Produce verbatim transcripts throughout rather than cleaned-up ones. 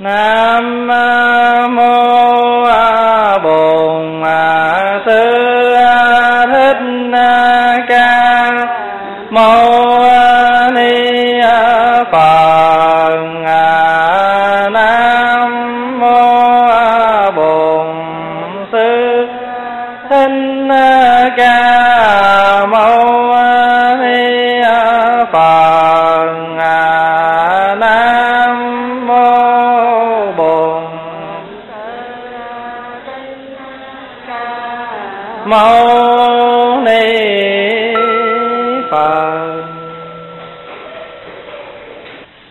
Nam mô A Bổn Sư Thích Ca Mâu Ni Phật. Nam mô A Bổn Sư Thích Ca Mâu Ni Phật. Nam mô Mâu Ni Phật.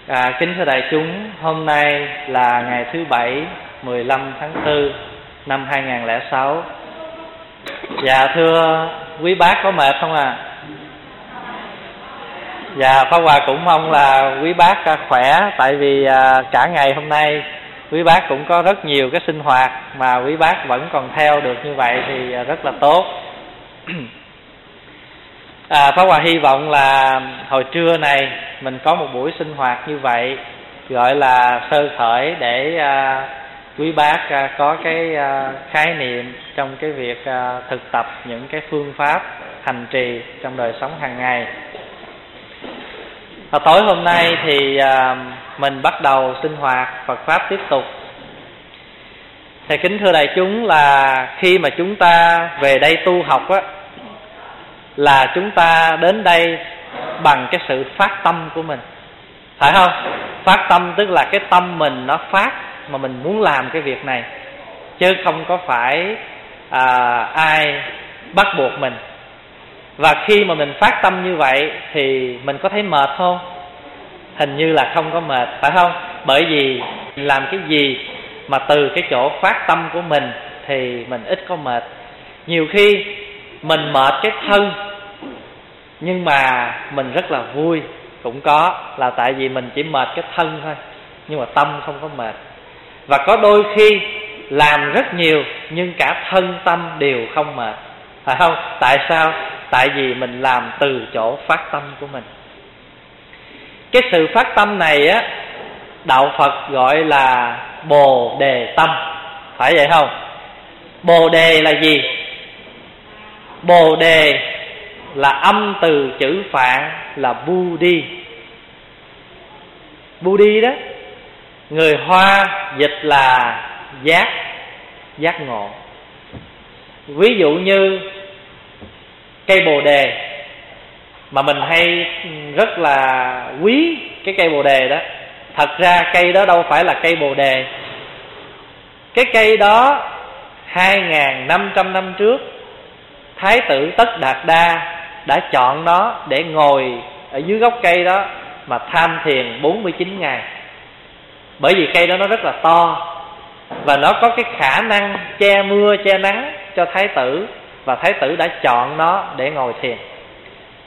À, kính thưa đại chúng, hôm nay là ngày thứ bảy, mười lăm tháng tư năm hai nghìn lẻ sáu. Dạ thưa quý bác có mệt không à? Dạ Pháp Hòa cũng mong là quý bác khỏe, tại vì cả ngày hôm nay quý bác cũng có rất nhiều cái sinh hoạt mà quý bác vẫn còn theo được như vậy thì rất là tốt. à, Pháp Hòa hy vọng là hồi trưa này mình có một buổi sinh hoạt như vậy, gọi là sơ khởi, để à, quý bác à, có cái à, khái niệm trong cái việc à, thực tập những cái phương pháp hành trì trong đời sống hàng ngày. Và tối hôm nay thì à, mình bắt đầu sinh hoạt Phật Pháp tiếp tục. Thầy kính thưa đại chúng, là khi mà chúng ta về đây tu học á, là chúng ta đến đây bằng cái sự phát tâm của mình, phải không? Phát tâm tức là cái tâm mình nó phát mà mình muốn làm cái việc này, chứ không có phải à, ai bắt buộc mình. Và khi mà mình phát tâm như vậy thì mình có thấy mệt không? Hình như là không có mệt, phải không? Bởi vì làm cái gì mà từ cái chỗ phát tâm của mình thì mình ít có mệt. Nhiều khi mình mệt cái thân nhưng mà mình rất là vui cũng có, là tại vì mình chỉ mệt cái thân thôi nhưng mà tâm không có mệt. Và có đôi khi làm rất nhiều nhưng cả thân tâm đều không mệt, phải không? Tại sao? Tại vì mình làm từ chỗ phát tâm của mình. Cái sự phát tâm này á, đạo Phật gọi là Bồ đề tâm, phải vậy không? Bồ đề là gì? Bồ đề là âm từ chữ Phạn là bu đi. Bu đi đó, người Hoa dịch là giác, giác ngộ. Ví dụ như cây bồ đề mà mình hay rất là quý cái cây bồ đề đó, thật ra cây đó đâu phải là cây bồ đề. Cái cây đó hai nghìn năm trăm năm trước Thái tử Tất Đạt Đa đã chọn nó để ngồi ở dưới gốc cây đó mà tham thiền bốn mươi chín ngày. Bởi vì cây đó nó rất là to và nó có cái khả năng che mưa che nắng cho Thái tử, và Thái tử đã chọn nó để ngồi thiền.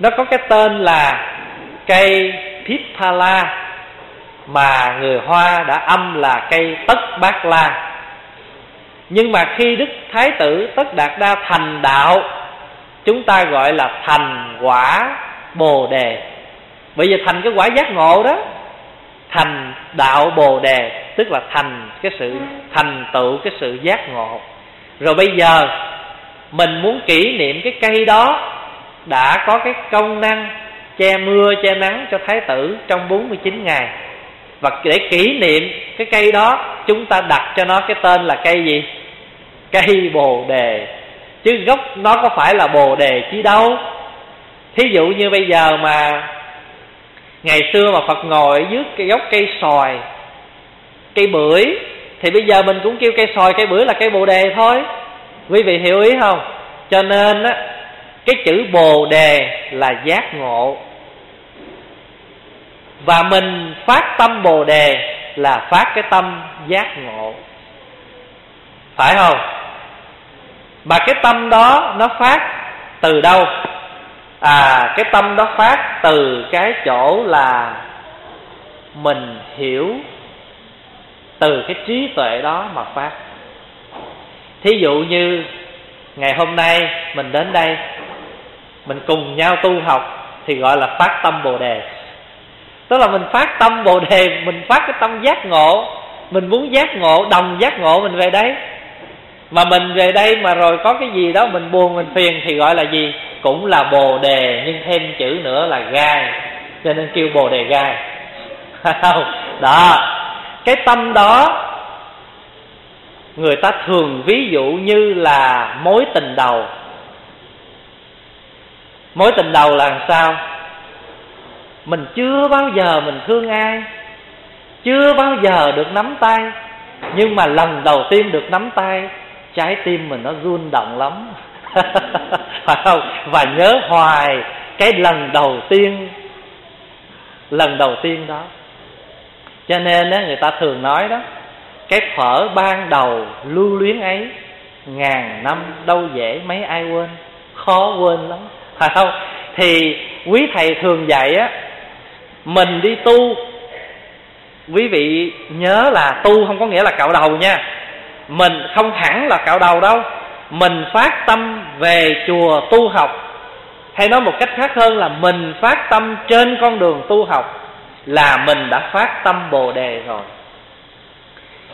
Nó có cái tên là cây Pipala, mà người Hoa đã âm là cây Tất Bát La. Nhưng mà khi Đức Thái tử Tất Đạt Đa thành đạo, chúng ta gọi là thành quả Bồ đề. Bởi vì thành cái quả giác ngộ đó, thành đạo Bồ đề, tức là thành cái sự thành tựu cái sự giác ngộ. Rồi bây giờ mình muốn kỷ niệm cái cây đó đã có cái công năng che mưa che nắng cho Thái tử trong bốn mươi chín ngày, và để kỷ niệm cái cây đó chúng ta đặt cho nó cái tên là cây gì? Cây bồ đề. Chứ gốc nó có phải là bồ đề chứ đâu. Thí dụ như bây giờ mà ngày xưa mà Phật ngồi ở dưới cái gốc cây xoài, cây bưởi, thì bây giờ mình cũng kêu cây xoài cây bưởi là cây bồ đề thôi. Quý vị hiểu ý không? Cho nên á, cái chữ bồ đề là giác ngộ, và mình phát tâm bồ đề là phát cái tâm giác ngộ, phải không? Mà cái tâm đó nó phát từ đâu? À, cái tâm đó phát từ cái chỗ là mình hiểu, từ cái trí tuệ đó mà phát. Thí dụ như ngày hôm nay mình đến đây, mình cùng nhau tu học thì gọi là phát tâm bồ đề. Tức là mình phát tâm bồ đề, mình phát cái tâm giác ngộ. Mình muốn giác ngộ, đồng giác ngộ mình về đấy. Mà mình về đây mà rồi có cái gì đó mình buồn, mình phiền thì gọi là gì? Cũng là bồ đề, nhưng thêm chữ nữa là gai, cho nên kêu bồ đề gai. Đó, cái tâm đó người ta thường ví dụ như là mối tình đầu. Mối tình đầu là làm sao? Mình chưa bao giờ mình thương ai, chưa bao giờ được nắm tay, nhưng mà lần đầu tiên được nắm tay, trái tim mình nó run động lắm. Phải không? Và nhớ hoài cái lần đầu tiên, lần đầu tiên đó. Cho nên đó, người ta thường nói đó, cái thuở ban đầu lưu luyến ấy, ngàn năm đâu dễ mấy ai quên, khó quên lắm. Phải không? Thì quý thầy thường dạy á, mình đi tu, quý vị nhớ là tu không có nghĩa là cạo đầu nha. Mình không hẳn là cạo đầu đâu. Mình phát tâm về chùa tu học, hay nói một cách khác hơn là mình phát tâm trên con đường tu học, là mình đã phát tâm bồ đề rồi.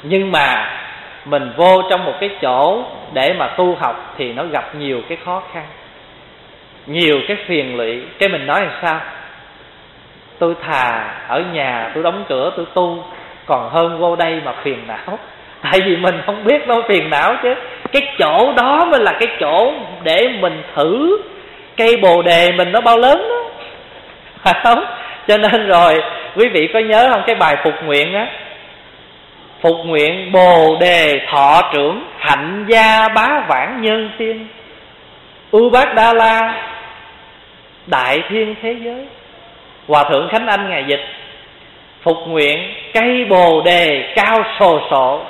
Nhưng mà mình vô trong một cái chỗ để mà tu học thì nó gặp nhiều cái khó khăn, nhiều cái phiền lụy. Cái mình nói là sao? Tôi thà ở nhà tôi đóng cửa tôi tu còn hơn vô đây mà phiền não. Tại vì mình không biết nó phiền não chứ. Cái chỗ đó mới là cái chỗ để mình thử cây bồ đề mình nó bao lớn đó. Phải không? Cho nên rồi quý vị có nhớ không, cái bài phục nguyện á, phục nguyện bồ đề thọ trưởng, hạnh gia bá vãng nhân tiên, ưu bác đa la đại thiên thế giới. Hòa thượng Khánh Anh ngài dịch phục nguyện cây bồ đề cao sồ sộ,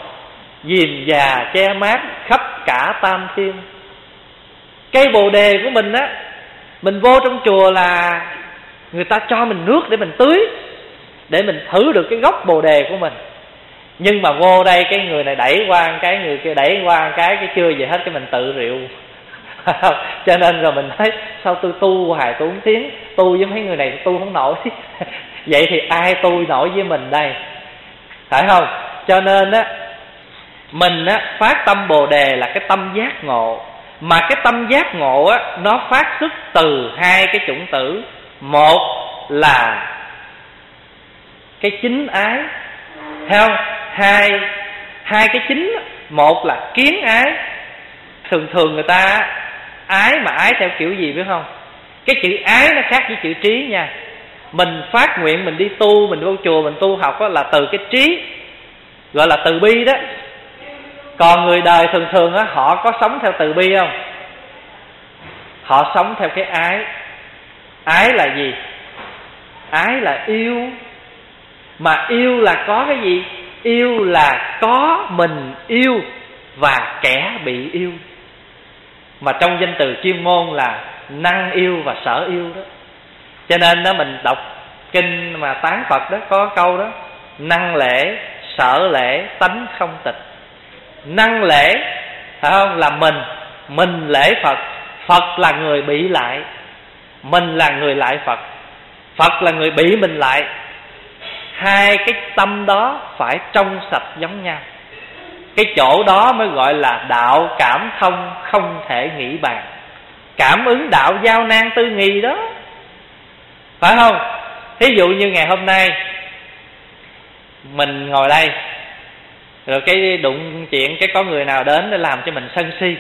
dìm già che mát khắp cả tam thiên. Cây bồ đề của mình á, mình vô trong chùa là người ta cho mình nước để mình tưới, để mình thử được cái gốc bồ đề của mình. Nhưng mà vô đây cái người này đẩy qua cái, người kia đẩy qua cái, cái chưa gì hết cái mình tự rượu. Cho nên rồi mình nói sao tôi tu hoài tôi uống tiếng, tu với mấy người này tu không nổi. Vậy thì ai tu nổi với mình đây? Phải không? Cho nên á, mình á, phát tâm bồ đề là cái tâm giác ngộ. Mà cái tâm giác ngộ á, nó phát xuất từ hai cái chủng tử. Một là cái chính ái, thấy không? Hai, hai cái chính. Một là kiến ái. Thường thường người ta ái mà ái theo kiểu gì biết không? Cái chữ ái nó khác với chữ trí nha. Mình phát nguyện mình đi tu, mình vô chùa mình tu học đó, là từ cái trí, gọi là từ bi đó. Còn người đời thường thường đó, họ có sống theo từ bi không? Họ sống theo cái ái. Ái là gì? Ái là yêu. Mà yêu là có cái gì? Yêu là có mình yêu và kẻ bị yêu. Mà trong danh từ chuyên môn là năng yêu và sở yêu đó. Cho nên đó, mình đọc kinh mà tán Phật đó, có câu đó: năng lễ, sở lễ, tánh không tịch. Năng lễ, phải không, là mình. Mình lễ Phật. Phật là người bị lại, mình là người lại Phật. Phật là người bị mình lại. Hai cái tâm đó phải trong sạch giống nhau. Cái chỗ đó mới gọi là đạo cảm thông, không thể nghĩ bàn. Cảm ứng đạo giao nan tư nghi đó, phải không? Thí dụ như ngày hôm nay mình ngồi đây, rồi cái đụng chuyện cái có người nào đến để làm cho mình sân si,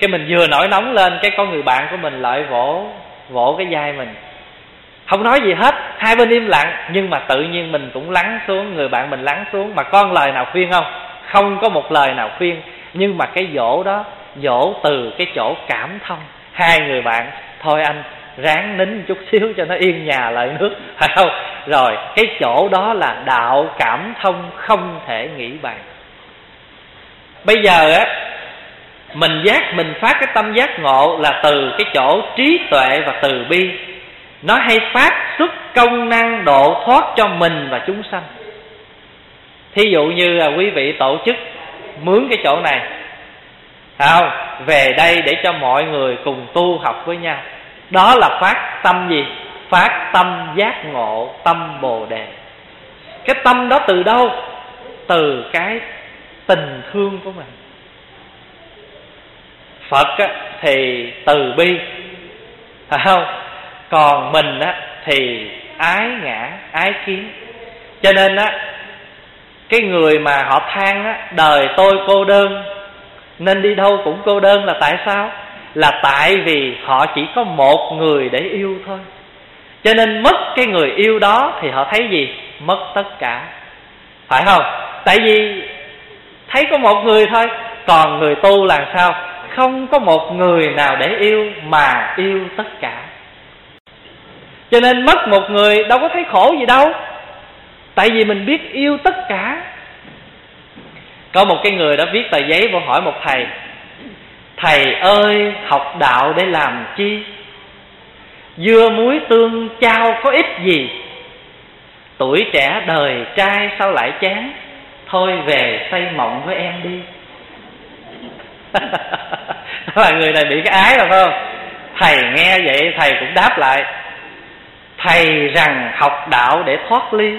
cái mình vừa nổi nóng lên, cái có người bạn của mình lại vỗ vỗ cái vai mình, không nói gì hết, hai bên im lặng. Nhưng mà tự nhiên mình cũng lắng xuống, người bạn mình lắng xuống. Mà có lời nào khuyên không? Không có một lời nào khuyên. Nhưng mà cái dỗ đó, dỗ từ cái chỗ cảm thông. Hai người bạn, thôi anh ráng nín chút xíu cho nó yên nhà lại nước, phải không? Rồi cái chỗ đó là đạo cảm thông, không thể nghĩ bàn. Bây giờ á, mình giác, mình phát cái tâm giác ngộ là từ cái chỗ trí tuệ và từ bi. Nó hay phát xuất công năng độ thoát cho mình và chúng sanh. Thí dụ như là quý vị tổ chức mướn cái chỗ này, không? Về đây để cho mọi người cùng tu học với nhau. Đó là phát tâm gì? Phát tâm giác ngộ, tâm bồ đề. Cái tâm đó từ đâu? từ cái tình thương của mình. Phật á, thì từ bi, phải không? Còn mình á, thì ái ngã, ái kiến. Cho nên á, cái người mà họ than á, đời tôi cô đơn nên đi đâu cũng cô đơn là tại sao? Là tại vì họ chỉ có một người để yêu thôi. Cho nên mất cái người yêu đó thì họ thấy gì? Mất tất cả, phải không? Tại vì thấy có một người thôi. Còn người tu làm sao? Không có một người nào để yêu mà yêu tất cả. Cho nên mất một người đâu có thấy khổ gì đâu, tại vì mình biết yêu tất cả. Có một cái người đã viết tờ giấy vô hỏi một thầy: thầy ơi, học đạo để làm chi? Dưa muối tương chao có ích gì? Tuổi trẻ đời trai sao lại chán? Thôi về xây mộng với em đi. Là người này bị cái ái rồi, phải không? Thầy nghe vậy thầy cũng đáp lại: thầy rằng học đạo để thoát ly,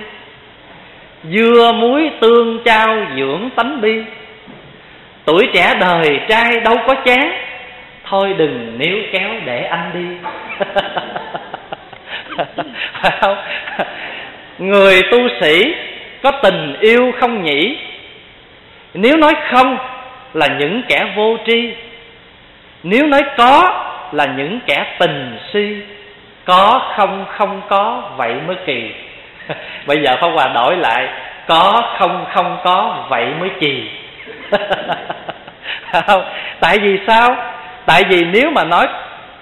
dưa muối tương chao dưỡng tánh bi. Tuổi trẻ đời trai đâu có chán, thôi đừng níu kéo để anh đi. Phải không? Người tu sĩ có tình yêu không nhỉ? Nếu nói không là những kẻ vô tri, nếu nói có là những kẻ tình si. Có không không có vậy mới kỳ. Bây giờ Pháp Hòa đổi lại: có không không có vậy mới trì. Không, tại vì sao? Tại vì nếu mà nói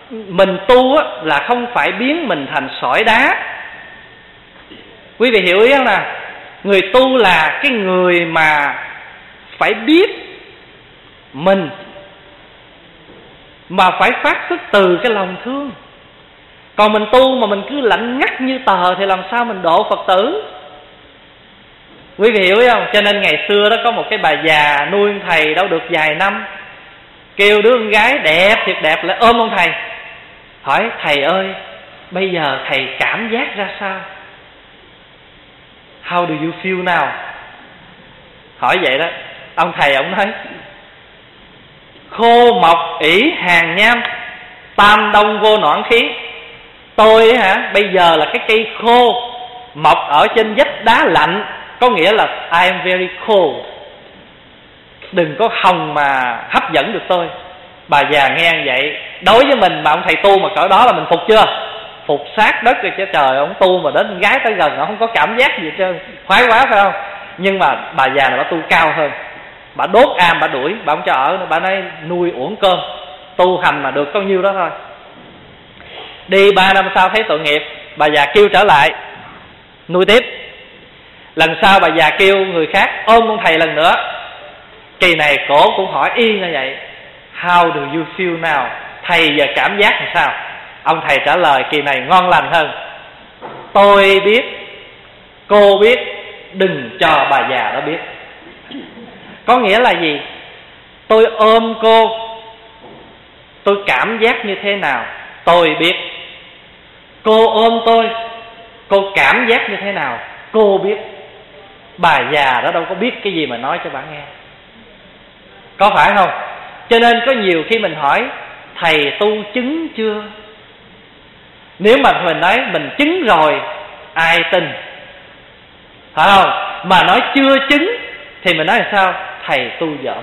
mình tu á, là không phải biến mình thành sỏi đá. Quý vị hiểu ý không nào? Người tu là cái người mà phải biết mình, mà phải phát xuất từ cái lòng thương. Còn mình tu mà mình cứ lạnh ngắt như tờ thì làm sao mình độ Phật tử? Quý vị hiểu không? Cho nên ngày xưa đó có một cái bà già nuôi ông thầy đâu được vài năm, kêu đứa con gái đẹp thiệt đẹp lại ôm ông thầy, hỏi: thầy ơi, bây giờ thầy cảm giác ra sao? How do you feel now? Hỏi vậy đó, ông thầy ông nói: khô mọc ỉ hàng nham, tam đông vô noãn khí. Tôi hả, bây giờ là cái cây khô mọc ở trên vách đá lạnh, có nghĩa là I am very cold. Đừng có hòng mà hấp dẫn được tôi. Bà già nghe vậy, đối với mình mà ông thầy tu mà cỡ đó là mình phục chưa? Phục sát đất rồi chứ. Trời, ông tu mà đến gái tới gần ông không có cảm giác gì hết trơn, khoái quá phải không? Nhưng mà bà già này bà tu cao hơn, bà đốt am, bà đuổi, bà không cho ở nữa. Bà nói nuôi uổng cơm, tu hành mà được có nhiêu đó thôi. Đi ba năm sau thấy tội nghiệp, bà già kêu trở lại nuôi tiếp. Lần sau bà già kêu người khác ôm ông thầy lần nữa. Kỳ này cổ cũng hỏi y như vậy: how do you feel now? Thầy giờ cảm giác làm sao? Ông thầy trả lời kỳ này ngon lành hơn: tôi biết, cô biết, đừng cho bà già đó biết. Có nghĩa là gì? Tôi ôm cô, tôi cảm giác như thế nào tôi biết. Cô ôm tôi, cô cảm giác như thế nào cô biết. Bà già đó đâu có biết cái gì mà nói cho bà nghe, có phải không? Cho nên có nhiều khi mình hỏi: thầy tu chứng chưa? Nếu mà mình nói mình chứng rồi ai tin, phải không? Mà nói chưa chứng thì mình nói là sao? Thầy tu giỡn.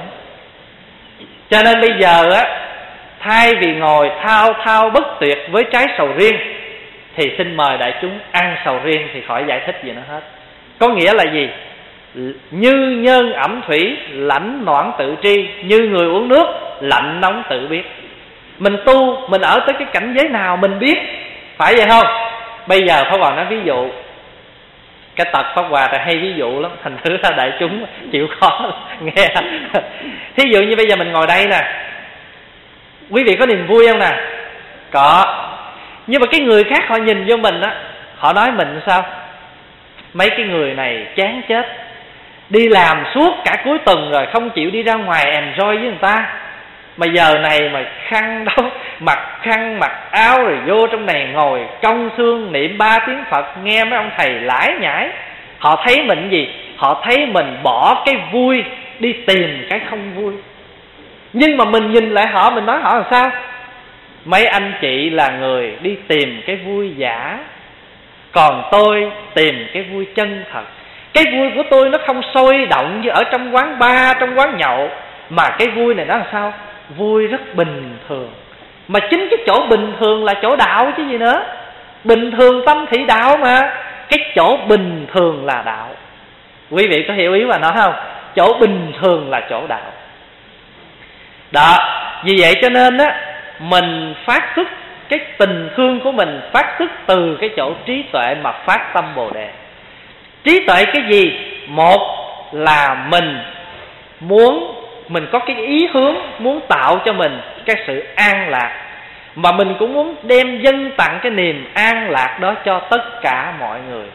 Cho nên bây giờ á, thay vì ngồi thao thao bất tuyệt với trái sầu riêng thì xin mời đại chúng ăn sầu riêng, thì khỏi giải thích gì nữa hết. Có nghĩa là gì? Như nhân ẩm thủy, lãnh noãn tự tri. Như người uống nước, lạnh nóng tự biết. Mình tu, mình ở tới cái cảnh giới nào mình biết, phải vậy không? Bây giờ Pháp Hòa nói ví dụ. Cái tật Pháp Hòa là hay ví dụ lắm, thành thử ra đại chúng chịu khó nghe. Thí dụ như bây giờ mình ngồi đây nè, quý vị có niềm vui không nè? Có. Nhưng mà cái người khác họ nhìn vô mình á, họ nói mình sao? Mấy cái người này chán chết, đi làm suốt cả cuối tuần rồi không chịu đi ra ngoài enjoy với người ta, mà giờ này mà khăn đâu, mặc khăn mặc áo rồi vô trong này ngồi cong xương niệm ba tiếng Phật, nghe mấy ông thầy lải nhải. Họ thấy mình gì? Họ thấy mình bỏ cái vui đi tìm cái không vui. Nhưng mà mình nhìn lại họ, mình nói họ làm sao? Mấy anh chị là người đi tìm cái vui giả, còn tôi tìm cái vui chân thật. Cái vui của tôi nó không sôi động như ở trong quán bar, trong quán nhậu, mà cái vui này nó là sao? Vui rất bình thường. Mà chính cái chỗ bình thường là chỗ đạo chứ gì nữa. Bình thường tâm thị đạo mà. Cái chỗ bình thường là đạo. Quý vị có hiểu ý mà nói không? Chỗ bình thường là chỗ đạo. Đó, vì vậy cho nên á, mình phát xuất cái tình thương của mình, phát xuất từ cái chỗ trí tuệ mà phát tâm Bồ Đề. Trí tuệ cái gì? Một là mình muốn, mình có cái ý hướng muốn tạo cho mình cái sự an lạc, mà mình cũng muốn đem dâng tặng cái niềm an lạc đó cho tất cả mọi người.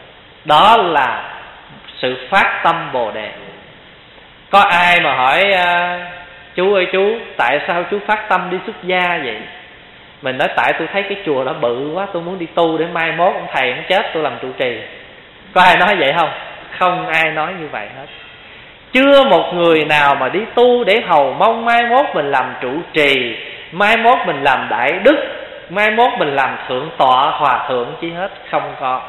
Đó là sự phát tâm Bồ Đề. Có ai mà hỏi chú ơi chú, tại sao chú phát tâm đi xuất gia vậy? Mình nói tại tôi thấy cái chùa đó bự quá, tôi muốn đi tu để mai mốt ông thầy không chết tôi làm trụ trì. Có ai nói vậy không? Không ai nói như vậy hết. Chưa một người nào mà đi tu để hầu mong mai mốt mình làm trụ trì, mai mốt mình làm đại đức, mai mốt mình làm thượng tọa, hòa thượng chi hết. Không có.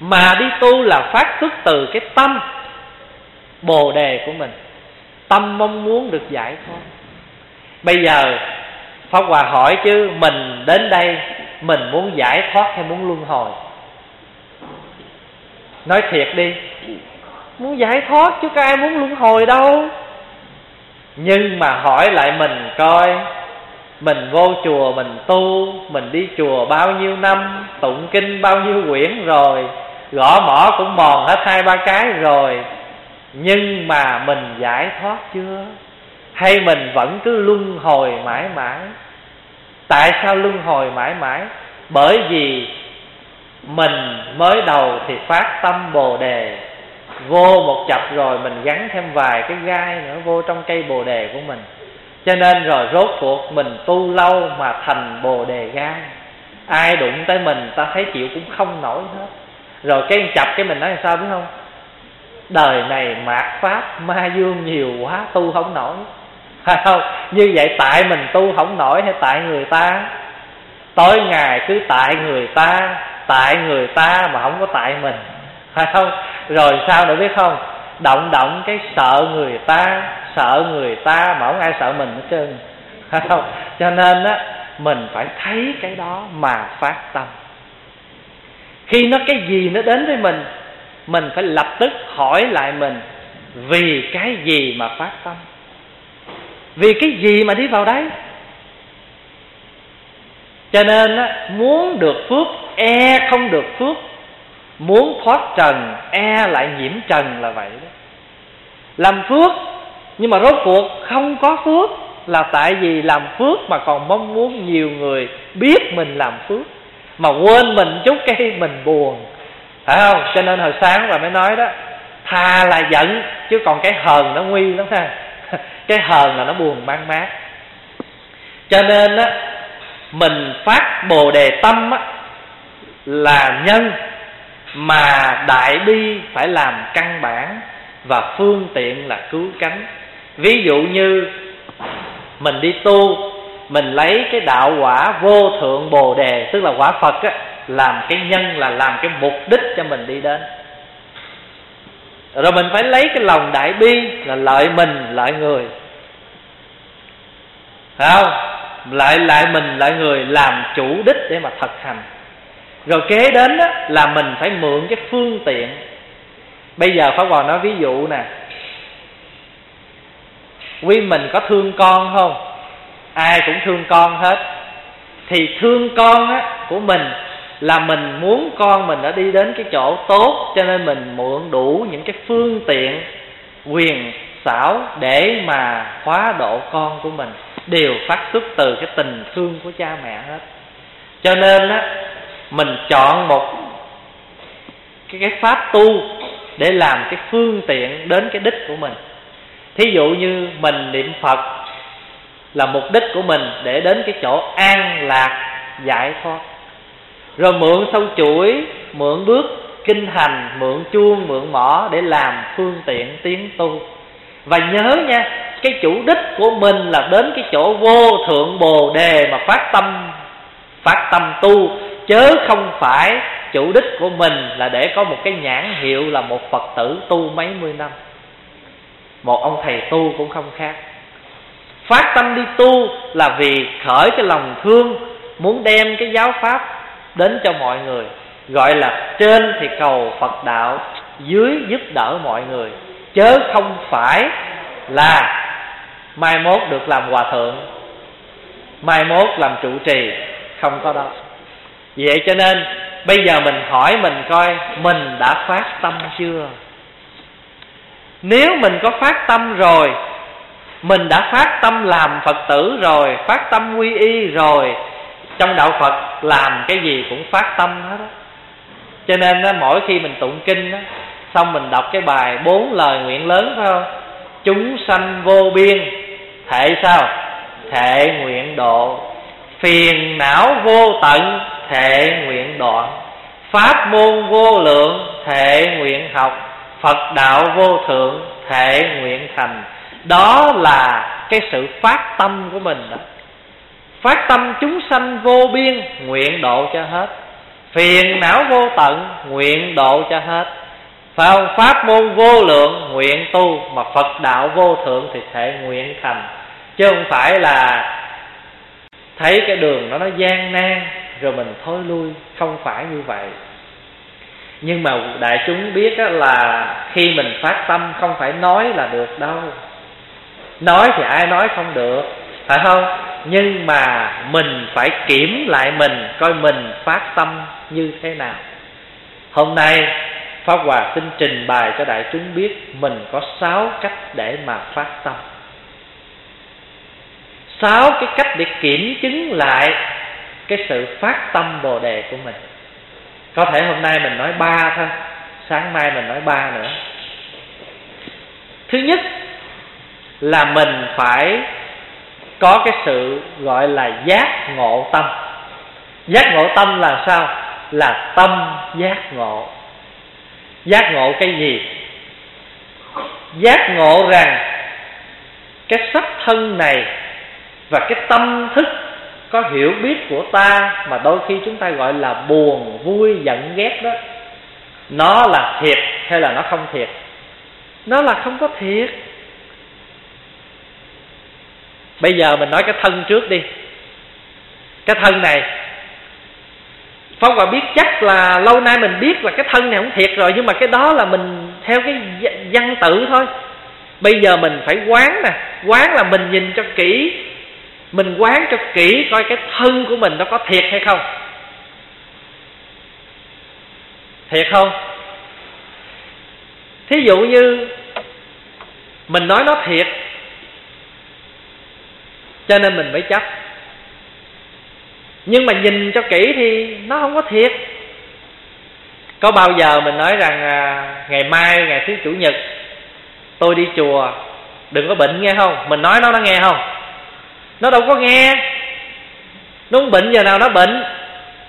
Mà đi tu là phát xuất từ cái tâm Bồ Đề của mình, tâm mong muốn được giải thoát. Bây giờ Pháp Hòa hỏi chứ mình đến đây mình muốn giải thoát hay muốn luân hồi? Nói thiệt đi, muốn giải thoát chứ có ai muốn luân hồi đâu. Nhưng mà hỏi lại mình coi, mình vô chùa mình tu, mình đi chùa bao nhiêu năm, tụng kinh bao nhiêu quyển rồi, gõ mỏ cũng mòn hết hai ba cái rồi, nhưng mà mình giải thoát chưa? Hay mình vẫn cứ luân hồi mãi mãi? Tại sao luân hồi mãi mãi? Bởi vì mình mới đầu thì phát tâm Bồ Đề, vô một chập rồi mình gắn thêm vài cái gai nữa vô trong cây Bồ Đề của mình, cho nên rồi rốt cuộc mình tu lâu mà thành Bồ Đề gai. Ai đụng tới mình ta thấy chịu cũng không nổi hết. Rồi cái chập cái mình nói làm sao biết không? Đời này mạt pháp ma dương nhiều quá tu không nổi. Hay không? Như vậy tại mình tu không nổi hay tại người ta? Tối ngày cứ tại người ta, tại người ta mà không có tại mình. Phải không? Rồi sao nữa biết không? Động động cái sợ người ta, sợ người ta mà không ai sợ mình hết trơn. Phải không? Cho nên á, mình phải thấy cái đó mà phát tâm. Khi nó cái gì nó đến với mình, mình phải lập tức hỏi lại mình, vì cái gì mà phát tâm? Vì cái gì mà đi vào đấy? Cho nên á, muốn được phước e không được phước, muốn thoát trần e lại nhiễm trần, là vậy đó. Làm phước nhưng mà rốt cuộc không có phước, là tại vì làm phước mà còn mong muốn nhiều người biết mình làm phước, mà quên mình chút cái mình buồn. Phải không? Cho nên hồi sáng là mới nói đó, thà là giận chứ còn cái hờn nó nguy lắm ha. Cái hờn là nó buồn mang mát. Cho nên á, mình phát Bồ Đề tâm á là nhân, mà đại bi phải làm căn bản và phương tiện là cứu cánh. Ví dụ như mình đi tu, mình lấy cái đạo quả vô thượng Bồ Đề, tức là quả Phật á, làm cái nhân, là làm cái mục đích cho mình đi đến. Rồi mình phải lấy cái lòng đại bi, là lợi mình lợi người. Phải không? Lợi lại mình lợi người, làm chủ đích để mà thực hành. Rồi kế đến đó là mình phải mượn cái phương tiện. Bây giờ Pháp Hòa nói ví dụ nè, quý mình có thương con không? Ai cũng thương con hết. Thì thương con á, của mình là mình muốn con mình đã đi đến cái chỗ tốt, cho nên mình mượn đủ những cái phương tiện quyền xảo để mà hóa độ con của mình, đều phát xuất từ cái tình thương của cha mẹ hết. Cho nên á, mình chọn một cái, cái pháp tu để làm cái phương tiện đến cái đích của mình. Thí dụ như mình niệm Phật là mục đích của mình để đến cái chỗ an lạc giải thoát. Rồi mượn sâu chuỗi, mượn bước kinh hành, mượn chuông, mượn mỏ để làm phương tiện tiến tu. Và nhớ nha, cái chủ đích của mình là đến cái chỗ vô thượng Bồ Đề mà phát tâm, phát tâm tu, chớ không phải chủ đích của mình là để có một cái nhãn hiệu là một Phật tử tu mấy mươi năm. Một ông thầy tu cũng không khác. Phát tâm đi tu là vì khởi cái lòng thương, muốn đem cái giáo pháp đến cho mọi người. Gọi là trên thì cầu Phật đạo, dưới giúp đỡ mọi người, chớ không phải là mai mốt được làm hòa thượng, mai mốt làm trụ trì. Không có đâu. Vậy cho nên bây giờ mình hỏi mình coi, mình đã phát tâm chưa? Nếu mình có phát tâm rồi, mình đã phát tâm làm Phật tử rồi, phát tâm quy y rồi. Trong đạo Phật làm cái gì cũng phát tâm hết đó. Cho nên đó, mỗi khi mình tụng kinh đó, xong mình đọc cái bài bốn lời nguyện lớn phải không? Chúng sanh vô biên thệ sao? Thệ nguyện độ. Phiền não vô tận thệ nguyện đoạn. Pháp môn vô lượng thệ nguyện học. Phật đạo vô thượng thệ nguyện thành. Đó là cái sự phát tâm của mình đó. Phát tâm chúng sanh vô biên, nguyện độ cho hết. Phiền não vô tận, nguyện độ cho hết. Phải không? Pháp môn vô lượng, nguyện tu. Mà Phật đạo vô thượng thì thể nguyện thành. Chứ không phải là thấy cái đường đó nó gian nan rồi mình thối lui. Không phải như vậy. Nhưng mà đại chúng biết là khi mình phát tâm không phải nói là được đâu. Nói thì ai nói không được, phải không? Nhưng mà mình phải kiểm lại mình, coi mình phát tâm như thế nào. Hôm nay Pháp Hòa xin trình bày cho đại chúng biết mình có sáu cách để mà phát tâm, sáu cái cách để kiểm chứng lại cái sự phát tâm Bồ Đề của mình. Có thể hôm nay mình nói ba thôi, sáng mai mình nói ba nữa. Thứ nhất là mình phải có cái sự gọi là giác ngộ tâm. Giác ngộ tâm là sao? Là tâm giác ngộ. Giác ngộ cái gì? Giác ngộ rằng cái sắc thân này và cái tâm thức có hiểu biết của ta, mà đôi khi chúng ta gọi là buồn, vui, giận, ghét đó, nó là thiệt hay là nó không thiệt? Nó là không có thiệt. Bây giờ mình nói cái thân trước đi. Cái thân này Pháp Hòa biết chắc là lâu nay mình biết là cái thân này không thiệt rồi. Nhưng mà cái đó là mình theo cái văn tự thôi. Bây giờ mình phải quán nè. Quán là mình nhìn cho kỹ, mình quán cho kỹ coi cái thân của mình nó có thiệt hay không. Thiệt không? Thí dụ như mình nói nó thiệt cho nên mình mới chấp, nhưng mà nhìn cho kỹ thì nó không có thiệt. Có bao giờ mình nói rằng à, ngày mai, ngày thứ chủ nhật tôi đi chùa, đừng có bệnh nghe không? Mình nói nó, nó nghe không? Nó đâu có nghe. Nó muốn bệnh giờ nào nó bệnh,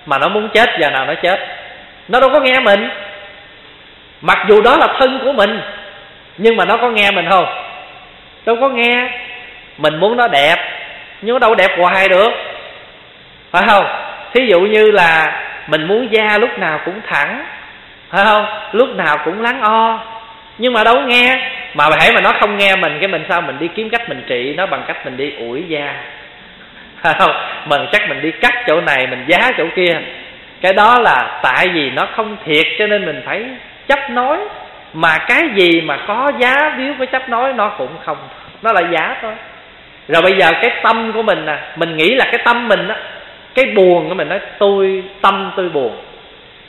mà nó muốn chết giờ nào nó chết. Nó đâu có nghe mình. Mặc dù đó là thân của mình, nhưng mà nó có nghe mình không? Đâu có nghe. Mình muốn nó đẹp, nhưng nó đâu đẹp hoài được, phải không? Thí dụ như là mình muốn da lúc nào cũng thẳng, phải không? Lúc nào cũng lắng o, nhưng mà đâu nghe. Mà hễ mà nó không nghe mình, cái mình sao? Mình đi kiếm cách mình trị nó bằng cách mình đi ủi da, phải không? Mình chắc mình đi cắt chỗ này, mình giá chỗ kia. Cái đó là tại vì nó không thiệt cho nên mình phải chấp nói. Mà cái gì mà có giá víu với chấp nói nó cũng không, nó là giá thôi. Rồi bây giờ cái tâm của mình nè, à, mình nghĩ là cái tâm mình á, cái buồn của mình nói tôi tâm tôi buồn,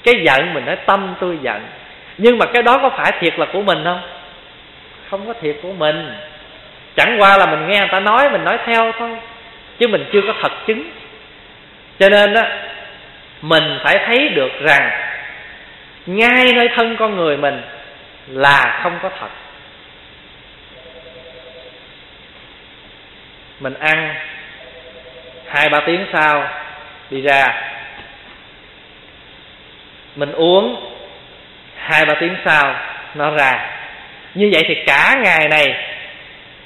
cái giận mình nói tâm tôi giận. Nhưng mà cái đó có phải thiệt là của mình không? Không có thiệt của mình. Chẳng qua là mình nghe người ta nói, mình nói theo thôi, chứ mình chưa có thật chứng. Cho nên á, mình phải thấy được rằng ngay nơi thân con người mình là không có thật. Mình ăn hai ba tiếng sau đi ra, mình uống hai ba tiếng sau nó ra. Như vậy thì cả ngày này,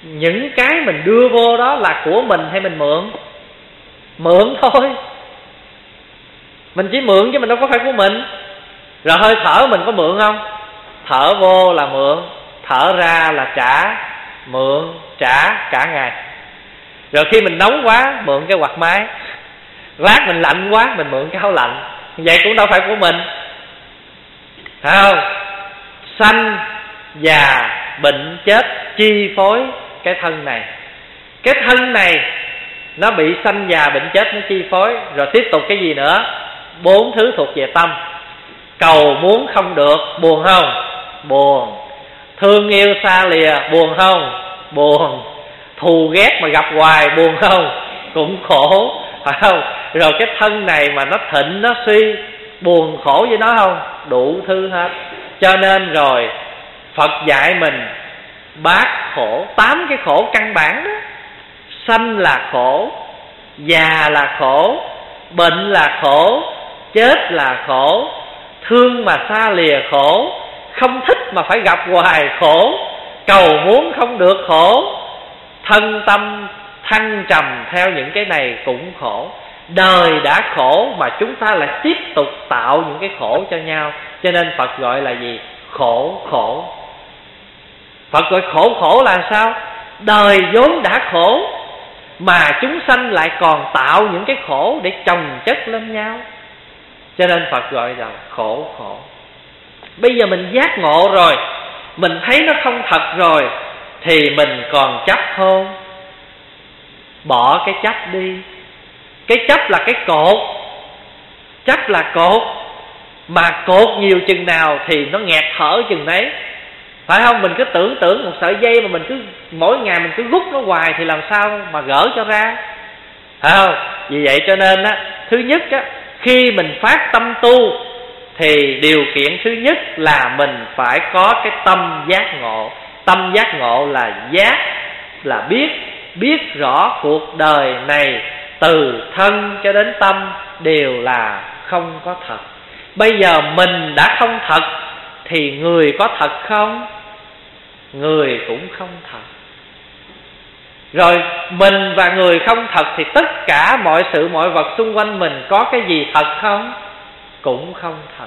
những cái mình đưa vô đó là của mình hay mình mượn? Mượn thôi. Mình chỉ mượn chứ mình đâu có phải của mình. Rồi hơi thở mình có mượn không? Thở vô là mượn, thở ra là trả. Mượn, trả cả ngày. Rồi khi mình nóng quá, mượn cái quạt máy. Lát mình lạnh quá, mình mượn cái áo lạnh. Vậy cũng đâu phải của mình. Thấy không? Sanh, già, bệnh, chết chi phối cái thân này. Cái thân này nó bị sanh, già, bệnh, chết nó chi phối. Rồi tiếp tục cái gì nữa? Bốn thứ thuộc về tâm. Cầu muốn không được, buồn không? Buồn. Thương yêu xa lìa, buồn không? Buồn. Thù ghét mà gặp hoài, buồn không? Cũng khổ, phải không? Rồi cái thân này mà nó thịnh, nó suy, buồn khổ với nó không? Đủ thứ hết. Cho nên rồi Phật dạy mình bát khổ, tám cái khổ căn bản đó. Sanh là khổ, già là khổ, bệnh là khổ, chết là khổ, thương mà xa lìa khổ, không thích mà phải gặp hoài khổ, cầu muốn không được khổ, thân tâm thăng trầm theo những cái này cũng khổ. Đời đã khổ mà chúng ta lại tiếp tục tạo những cái khổ cho nhau. Cho nên Phật gọi là gì? Khổ khổ. Phật gọi khổ khổ là sao? Đời vốn đã khổ mà chúng sanh lại còn tạo những cái khổ để chồng chất lên nhau. Cho nên Phật gọi là khổ khổ. Bây giờ mình giác ngộ rồi, mình thấy nó không thật rồi, thì mình còn chấp không? Bỏ cái chấp đi. Cái chấp là cái cột. Chấp là cột. Mà cột nhiều chừng nào thì nó nghẹt thở chừng đấy. Phải không? Mình cứ tưởng tưởng một sợi dây mà mình cứ mỗi ngày mình cứ rút nó hoài thì làm sao mà gỡ cho ra? Phải không? Vì vậy cho nên á, thứ nhất á, khi mình phát tâm tu thì điều kiện thứ nhất là mình phải có cái tâm giác ngộ. Tâm giác ngộ là giác, là biết, biết rõ cuộc đời này từ thân cho đến tâm đều là không có thật. Bây giờ mình đã không thật thì người có thật không? Người cũng không thật. Rồi mình và người không thật thì tất cả mọi sự mọi vật xung quanh mình có cái gì thật không? Cũng không thật.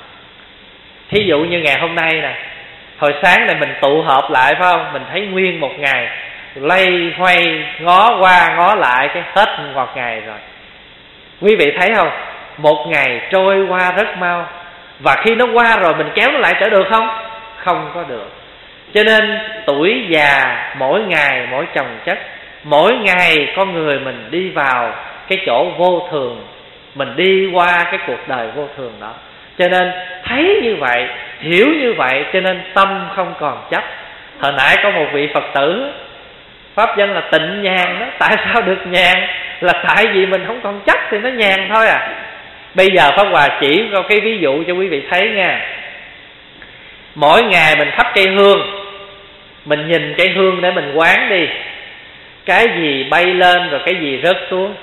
Thí dụ như ngày hôm nay nè, hồi sáng này mình tụ họp lại phải không? Mình thấy nguyên một ngày lây hoay ngó qua ngó lại cái hết một ngày rồi. Quý vị thấy không? Một ngày trôi qua rất mau. Và khi nó qua rồi mình kéo nó lại trở được không? Không có được. Cho nên tuổi già mỗi ngày mỗi chồng chất. Mỗi ngày con người mình đi vào cái chỗ vô thường, mình đi qua cái cuộc đời vô thường đó. Cho nên thấy như vậy, hiểu như vậy, cho nên tâm không còn chấp. Hồi nãy có một vị Phật tử pháp danh là Tịnh Nhàn đó. Tại sao được nhàn? Là tại vì mình không còn chấp thì nó nhàn thôi à. Bây giờ Pháp Hòa chỉ có cái ví dụ cho quý vị thấy nha. Mỗi ngày mình thắp cây hương, mình nhìn cây hương để mình quán đi. Cái gì bay lên rồi cái gì rớt xuống?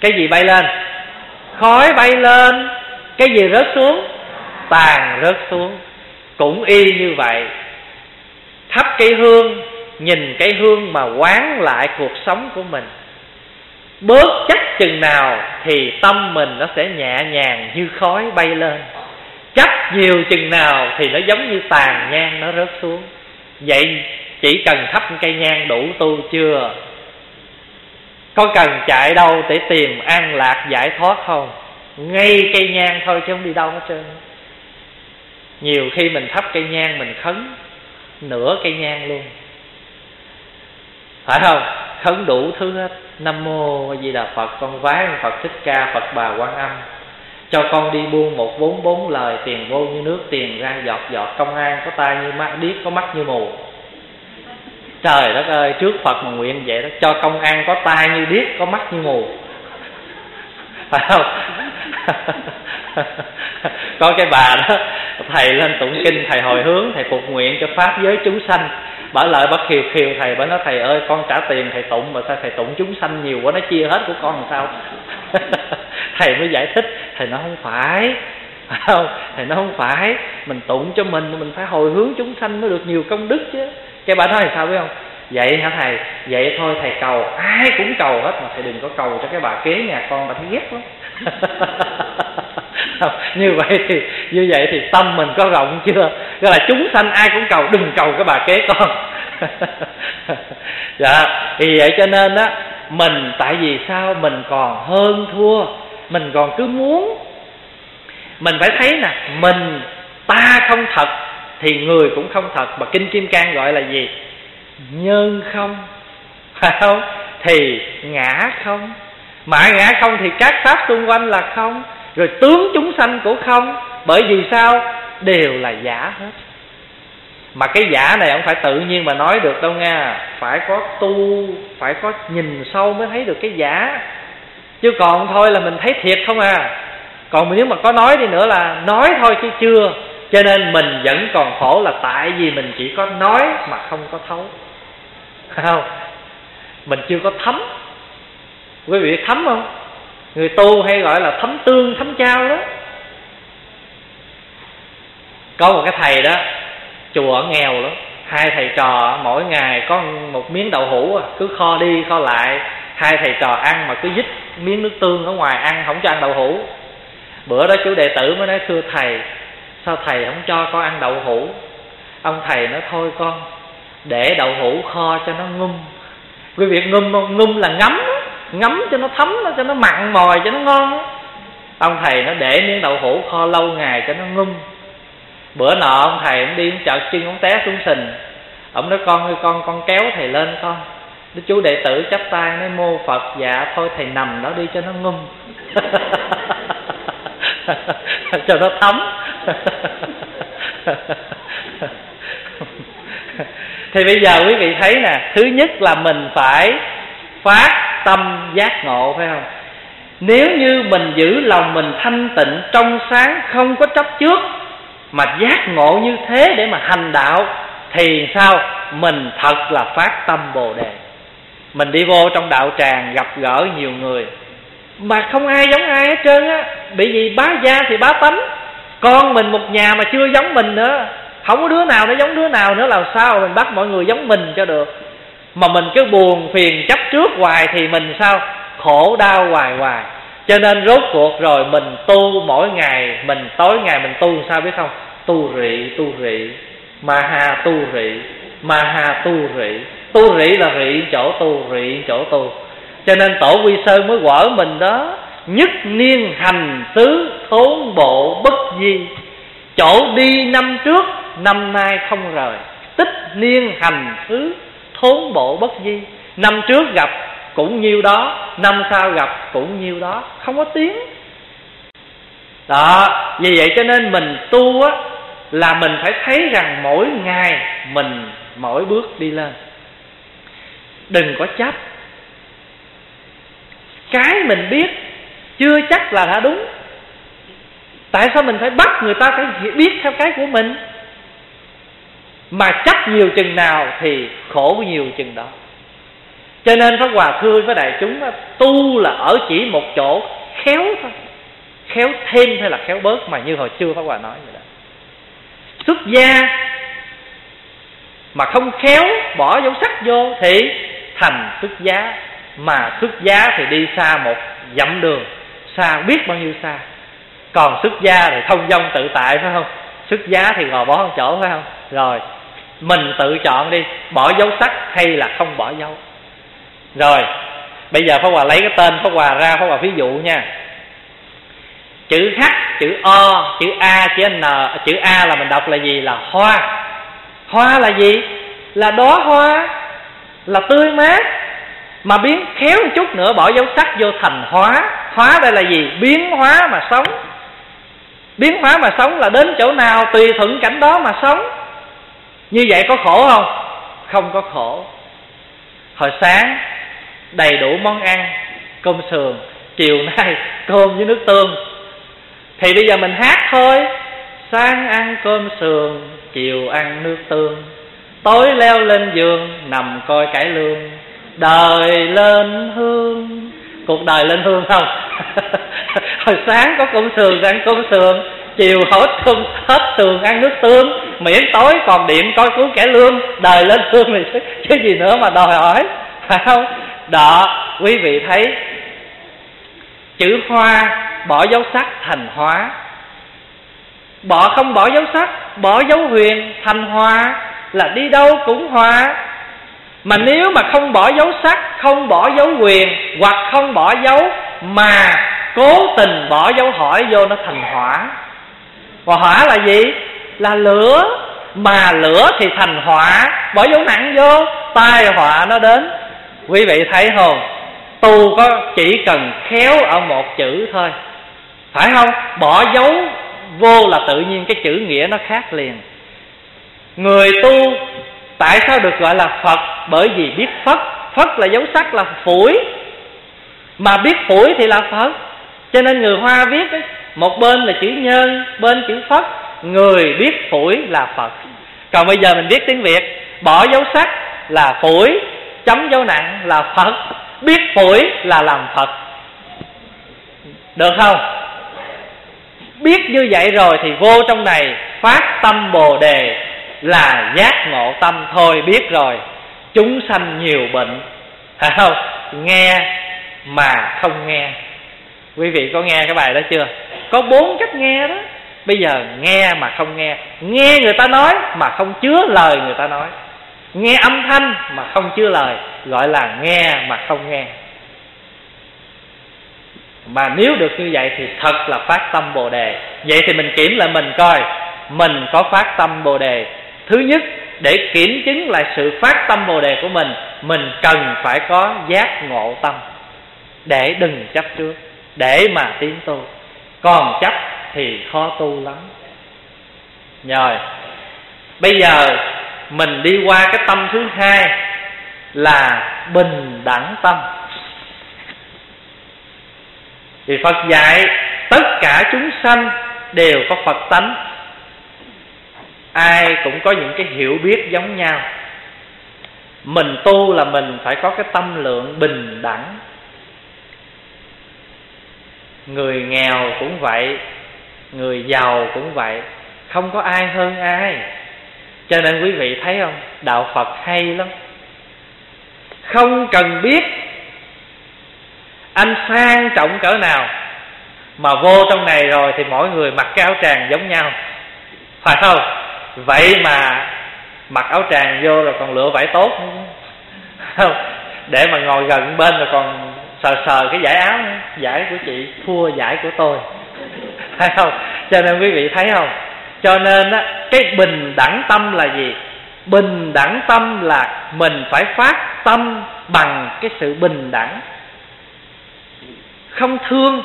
Cái gì bay lên? Khói bay lên. Cái gì rớt xuống? Tàn rớt xuống. Cũng y như vậy, thắp cây hương, nhìn cây hương mà quán lại cuộc sống của mình. Bớt chắc chừng nào thì tâm mình nó sẽ nhẹ nhàng như khói bay lên. Chấp nhiều chừng nào thì nó giống như tàn nhang nó rớt xuống. Vậy chỉ cần thắp cây nhang đủ tu chưa? Có cần chạy đâu để tìm an lạc giải thoát không? Ngay cây nhang thôi chứ không đi đâu hết trơn. Nhiều khi mình thắp cây nhang mình khấn nửa cây nhang luôn, phải không? Khấn đủ thứ hết. Nam mô A Di Đà Phật, con vái Phật Thích Ca, Phật Bà Quan Âm cho con đi buôn một vốn bốn lời, tiền vô như nước, tiền ra giọt giọt, công an có tai như mắt điếc, có mắt như mù. Trời đất ơi, trước Phật mà nguyện vậy đó, cho công an có tai như điếc, có mắt như mù, phải không? Có cái bà đó, thầy lên tụng kinh, thầy hồi hướng, thầy phục nguyện cho pháp giới chúng sanh. Bà lợi bà khiều khiều thầy, bà nói thầy ơi, con trả tiền thầy tụng mà sao thầy tụng chúng sanh nhiều quá, nó chia hết của con làm sao? Thầy mới giải thích, thầy nói không phải, phải không? Thầy nói không phải, mình tụng cho mình, mình phải hồi hướng chúng sanh mới được nhiều công đức chứ. Cái bà nói thì sao biết không? Vậy hả thầy? Vậy thôi thầy cầu, ai cũng cầu hết, mà thầy đừng có cầu cho cái bà kế nhà con, bà thấy ghét lắm. Như vậy thì như vậy thì tâm mình có rộng chưa? Tức là chúng sanh ai cũng cầu, đừng cầu cái bà kế con. Dạ, thì vậy cho nên á, mình tại vì sao mình còn hơn thua, mình còn cứ muốn. Mình phải thấy nè, mình ta không thật thì người cũng không thật, mà Kinh Kim Cang gọi là gì? Nhân không, phải không? Thì ngã không, mà ngã không thì các pháp xung quanh là không, rồi tướng chúng sanh của không. Bởi vì sao? Đều là giả hết. Mà cái giả này không phải tự nhiên mà nói được đâu nha, phải có tu, phải có nhìn sâu mới thấy được cái giả. Chứ còn thôi là mình thấy thiệt không à. Còn nếu mà có nói đi nữa là nói thôi chứ chưa. Cho nên mình vẫn còn khổ là tại vì mình chỉ có nói mà không có thấu, không, mình chưa có thấm. Quý vị thấm không? Người tu hay gọi là thấm tương, thấm trao đó. Có một cái thầy đó, chùa nghèo lắm, hai thầy trò mỗi ngày có một miếng đậu hũ, cứ kho đi kho lại. Hai thầy trò ăn mà cứ dít miếng nước tương ở ngoài ăn, không cho ăn đậu hũ. Bữa đó chú đệ tử mới nói: thưa thầy, sao thầy không cho con ăn đậu hũ? Ông thầy nói: thôi con, để đậu hũ kho cho nó ngâm. Quý vị ngâm không? Ngâm là ngấm, ngấm cho nó thấm, cho nó mặn mòi, cho nó ngon. Ông thầy nó để miếng đậu hũ kho lâu ngày cho nó ngâm. Bữa nọ ông thầy ông đi ông chợt chân ông té xuống sình. Ông nói: con ơi con, con kéo thầy lên con. Đức chú đệ tử chắp tay nói: mô Phật, dạ thôi thầy nằm đó đi cho nó ngâm. Cho nó thấm. Thì bây giờ quý vị thấy nè, thứ nhất là mình phải phát tâm giác ngộ, phải không? Nếu như mình giữ lòng mình thanh tịnh trong sáng, không có chấp trước, mà giác ngộ như thế để mà hành đạo, thì sao? Mình thật là phát tâm Bồ Đề. Mình đi vô trong đạo tràng gặp gỡ nhiều người mà không ai giống ai hết trơn á. Bởi vì bá gia thì bá tánh, con mình một nhà mà chưa giống mình nữa, không có đứa nào nó giống đứa nào nữa, làm sao mình bắt mọi người giống mình cho được. Mà mình cứ buồn phiền chấp trước hoài thì mình sao? Khổ đau hoài hoài. Cho nên rốt cuộc rồi mình tu mỗi ngày, mình tối ngày mình tu sao biết không? Tu rị, tu rị, mà hà tu rị, mà hà tu rị. Tu rị là rị chỗ tu, rị chỗ tu. Cho nên Tổ Quy Sơn mới quở mình đó: nhất niên hành xứ thốn bộ bất di, chỗ đi năm trước năm nay không rời. Tích niên hành xứ thốn bộ bất di, năm trước gặp cũng nhiêu đó, năm sau gặp cũng nhiêu đó, không có tiếng đó. Vì vậy cho nên mình tu á, là mình phải thấy rằng mỗi ngày mình mỗi bước đi lên, đừng có chấp. Cái mình biết chưa chắc là đã đúng, tại sao mình phải bắt người ta phải biết theo cái của mình? Mà chấp nhiều chừng nào thì khổ nhiều chừng đó. Cho nên Pháp Hòa thưa với đại chúng đó, tu là ở chỉ một chỗ, khéo thôi, khéo thêm hay là khéo bớt, mà như hồi xưa Pháp Hòa nói vậy đó. Xuất gia mà không khéo, bỏ dấu sắc vô thì thành xuất giá, mà xuất giá thì đi xa một dặm đường, xa biết bao nhiêu xa. Còn xuất gia thì thông dong tự tại, phải không? Xuất giá thì gò bó một chỗ, phải không? Rồi mình tự chọn đi, bỏ dấu sắc hay là không bỏ dấu. Rồi bây giờ Pháp Hòa lấy cái tên Pháp Hòa ra, Pháp Hòa ví dụ nha. Chữ H, chữ O, chữ A, chữ N. Chữ A là mình đọc là gì? Là hoa. Hoa là gì? Là đóa hoa, là tươi mát. Mà biến khéo một chút nữa, bỏ dấu sắc vô thành hóa. Hóa đây là gì? Biến hóa mà sống. Biến hóa mà sống là đến chỗ nào tùy thuận cảnh đó mà sống. Như vậy có khổ không? Không có khổ. Hồi sáng đầy đủ món ăn, cơm sườn, chiều nay cơm với nước tương. Thì bây giờ mình hát thôi: sáng ăn cơm sườn, chiều ăn nước tương, tối leo lên giường nằm coi cải lương. Đời lên hương, cuộc đời lên hương không? Hồi sáng có cơm sườn, ăn cơm sườn, chiều hết thương, hết tường ăn nước tương, miễn tối còn điện coi cứu kẻ lương, đời lên thương này chứ, chứ gì nữa mà đòi hỏi, phải không? Đó, quý vị thấy chữ hoa bỏ dấu sắc thành hóa, bỏ không bỏ dấu sắc, bỏ dấu huyền thành hoa, là đi đâu cũng hoa. Mà nếu mà không bỏ dấu sắc, không bỏ dấu huyền, hoặc không bỏ dấu mà cố tình bỏ dấu hỏi vô, nó thành hỏa. Và hỏa là gì? Là lửa. Mà lửa thì thành hỏa, bỏ dấu nặng vô, tai họa nó đến. Quý vị thấy không? Tu có chỉ cần khéo ở một chữ thôi, phải không? Bỏ dấu vô là tự nhiên cái chữ nghĩa nó khác liền. Người tu tại sao được gọi là Phật? Bởi vì biết Phất. Phất là dấu sắc, là phủi, mà biết phủi thì là Phật. Cho nên người Hoa viết ấy, một bên là chữ nhân, bên chữ Phất. Người biết phủi là Phật. Còn bây giờ mình viết tiếng Việt, bỏ dấu sắc là phủi, chấm dấu nặng là Phật, biết phủi là làm Phật. Được không? Biết như vậy rồi thì vô trong này phát tâm Bồ đề là giác ngộ tâm thôi. Biết rồi chúng sanh nhiều bệnh, phải không? Nghe mà không nghe. Quý vị có nghe cái bài đó chưa? Có bốn cách nghe đó. Bây giờ nghe mà không nghe, nghe người ta nói mà không chứa lời người ta nói, nghe âm thanh mà không chứa lời, gọi là nghe mà không nghe. Mà nếu được như vậy thì thật là phát tâm Bồ đề. Vậy thì mình kiểm lại mình coi mình có phát tâm Bồ đề. Thứ nhất, để kiểm chứng lại sự phát tâm Bồ đề của mình, mình cần phải có giác ngộ tâm, để đừng chấp trước, để mà tiến tu. Còn chấp thì khó tu lắm. Rồi, bây giờ mình đi qua cái tâm thứ hai là bình đẳng tâm. Thì Phật dạy tất cả chúng sanh đều có Phật tánh, ai cũng có những cái hiểu biết giống nhau. Mình tu là mình phải có cái tâm lượng bình đẳng. Người nghèo cũng vậy, người giàu cũng vậy, không có ai hơn ai. Cho nên quý vị thấy không, đạo Phật hay lắm. Không cần biết anh sang trọng cỡ nào, mà vô trong này rồi thì mỗi người mặc cái áo tràng giống nhau, phải không? Vậy mà mặc áo tràng vô rồi còn lựa vải tốt không? Để mà ngồi gần bên rồi còn sờ sờ cái vải áo, vải của chị thua vải của tôi, phải không? Cho nên quý vị thấy không? Cho nên á, cái bình đẳng tâm là gì? Bình đẳng tâm là mình phải phát tâm bằng cái sự bình đẳng, không thương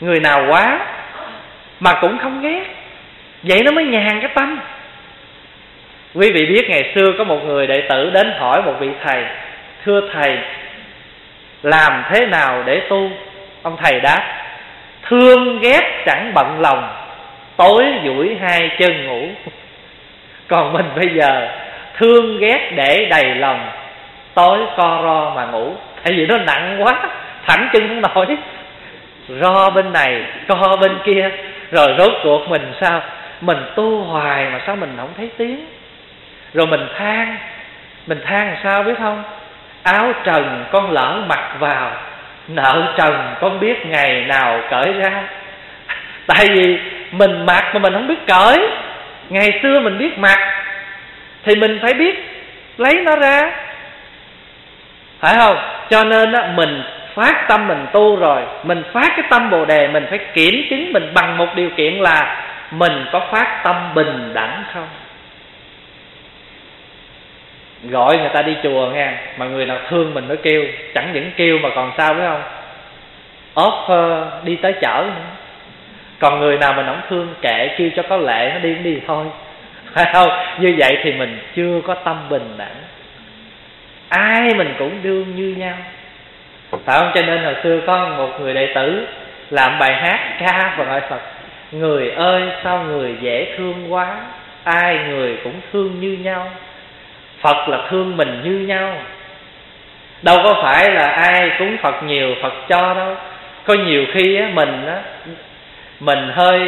người nào quá mà cũng không ghét, vậy nó mới nhàn cái tâm. Quý vị biết ngày xưa có một người đệ tử đến hỏi một vị thầy: thưa thầy, làm thế nào để tu? Ông thầy đáp: thương ghét chẳng bận lòng, tối duỗi hai chân ngủ. Còn mình bây giờ thương ghét để đầy lòng, tối co ro mà ngủ. Tại vì nó nặng quá, thẳng chân không nổi, ro bên này co bên kia, rồi rốt cuộc mình sao? Mình tu hoài mà sao mình không thấy tiếng? Rồi mình than. Mình than làm sao biết không? Áo trần con lỡ mặc vào, nợ trần con biết ngày nào cởi ra. Tại vì mình mặc mà mình không biết cởi. Ngày xưa mình biết mặc thì mình phải biết lấy nó ra, phải không? Cho nên á, mình phát tâm mình tu rồi, mình phát cái tâm Bồ đề, mình phải kiểm chứng mình bằng một điều kiện là mình có phát tâm bình đẳng không. Gọi người ta đi chùa nghe, mà người nào thương mình nó kêu, chẳng những kêu mà còn sao biết không, offer đi tới chở nữa. Còn người nào mình không thương kệ, kêu cho có lệ nó đi đi thôi, phải không? Như vậy thì mình chưa có tâm bình đẳng, ai mình cũng đương như nhau, phải không? Cho nên hồi xưa có một người đệ tử làm bài hát ca và gọi Phật: người ơi sao người dễ thương quá, ai người cũng thương như nhau. Phật là thương mình như nhau, đâu có phải là ai cúng Phật nhiều Phật cho đâu. Có nhiều khi á, mình á, mình hơi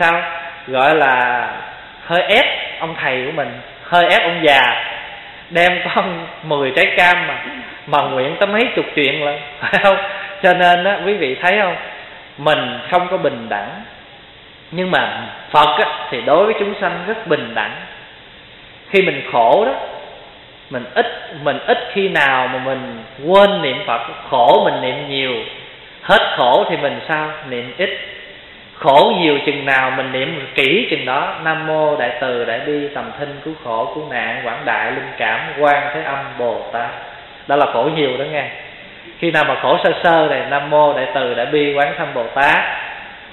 sao gọi là hơi ép ông thầy của mình, hơi ép ông già, đem con mười trái cam mà mà nguyện tới mấy chục chuyện lận, phải không? Cho nên á, quý vị thấy không, mình không có bình đẳng, nhưng mà Phật á, thì đối với chúng sanh rất bình đẳng. Khi mình khổ đó, mình ít mình ít khi nào mà mình quên niệm Phật. Khổ mình niệm nhiều, hết khổ thì mình sao niệm ít. Khổ nhiều chừng nào mình niệm kỹ chừng đó. Nam mô Đại Từ Đại Bi Tầm Thinh Cứu Khổ Cứu Nạn Quảng Đại Linh Cảm Quan Thế Âm Bồ Tát. Đó là khổ nhiều đó nghe. Khi nào mà khổ sơ sơ này, Nam mô Đại Từ Đại Bi Quán Thâm Bồ Tát.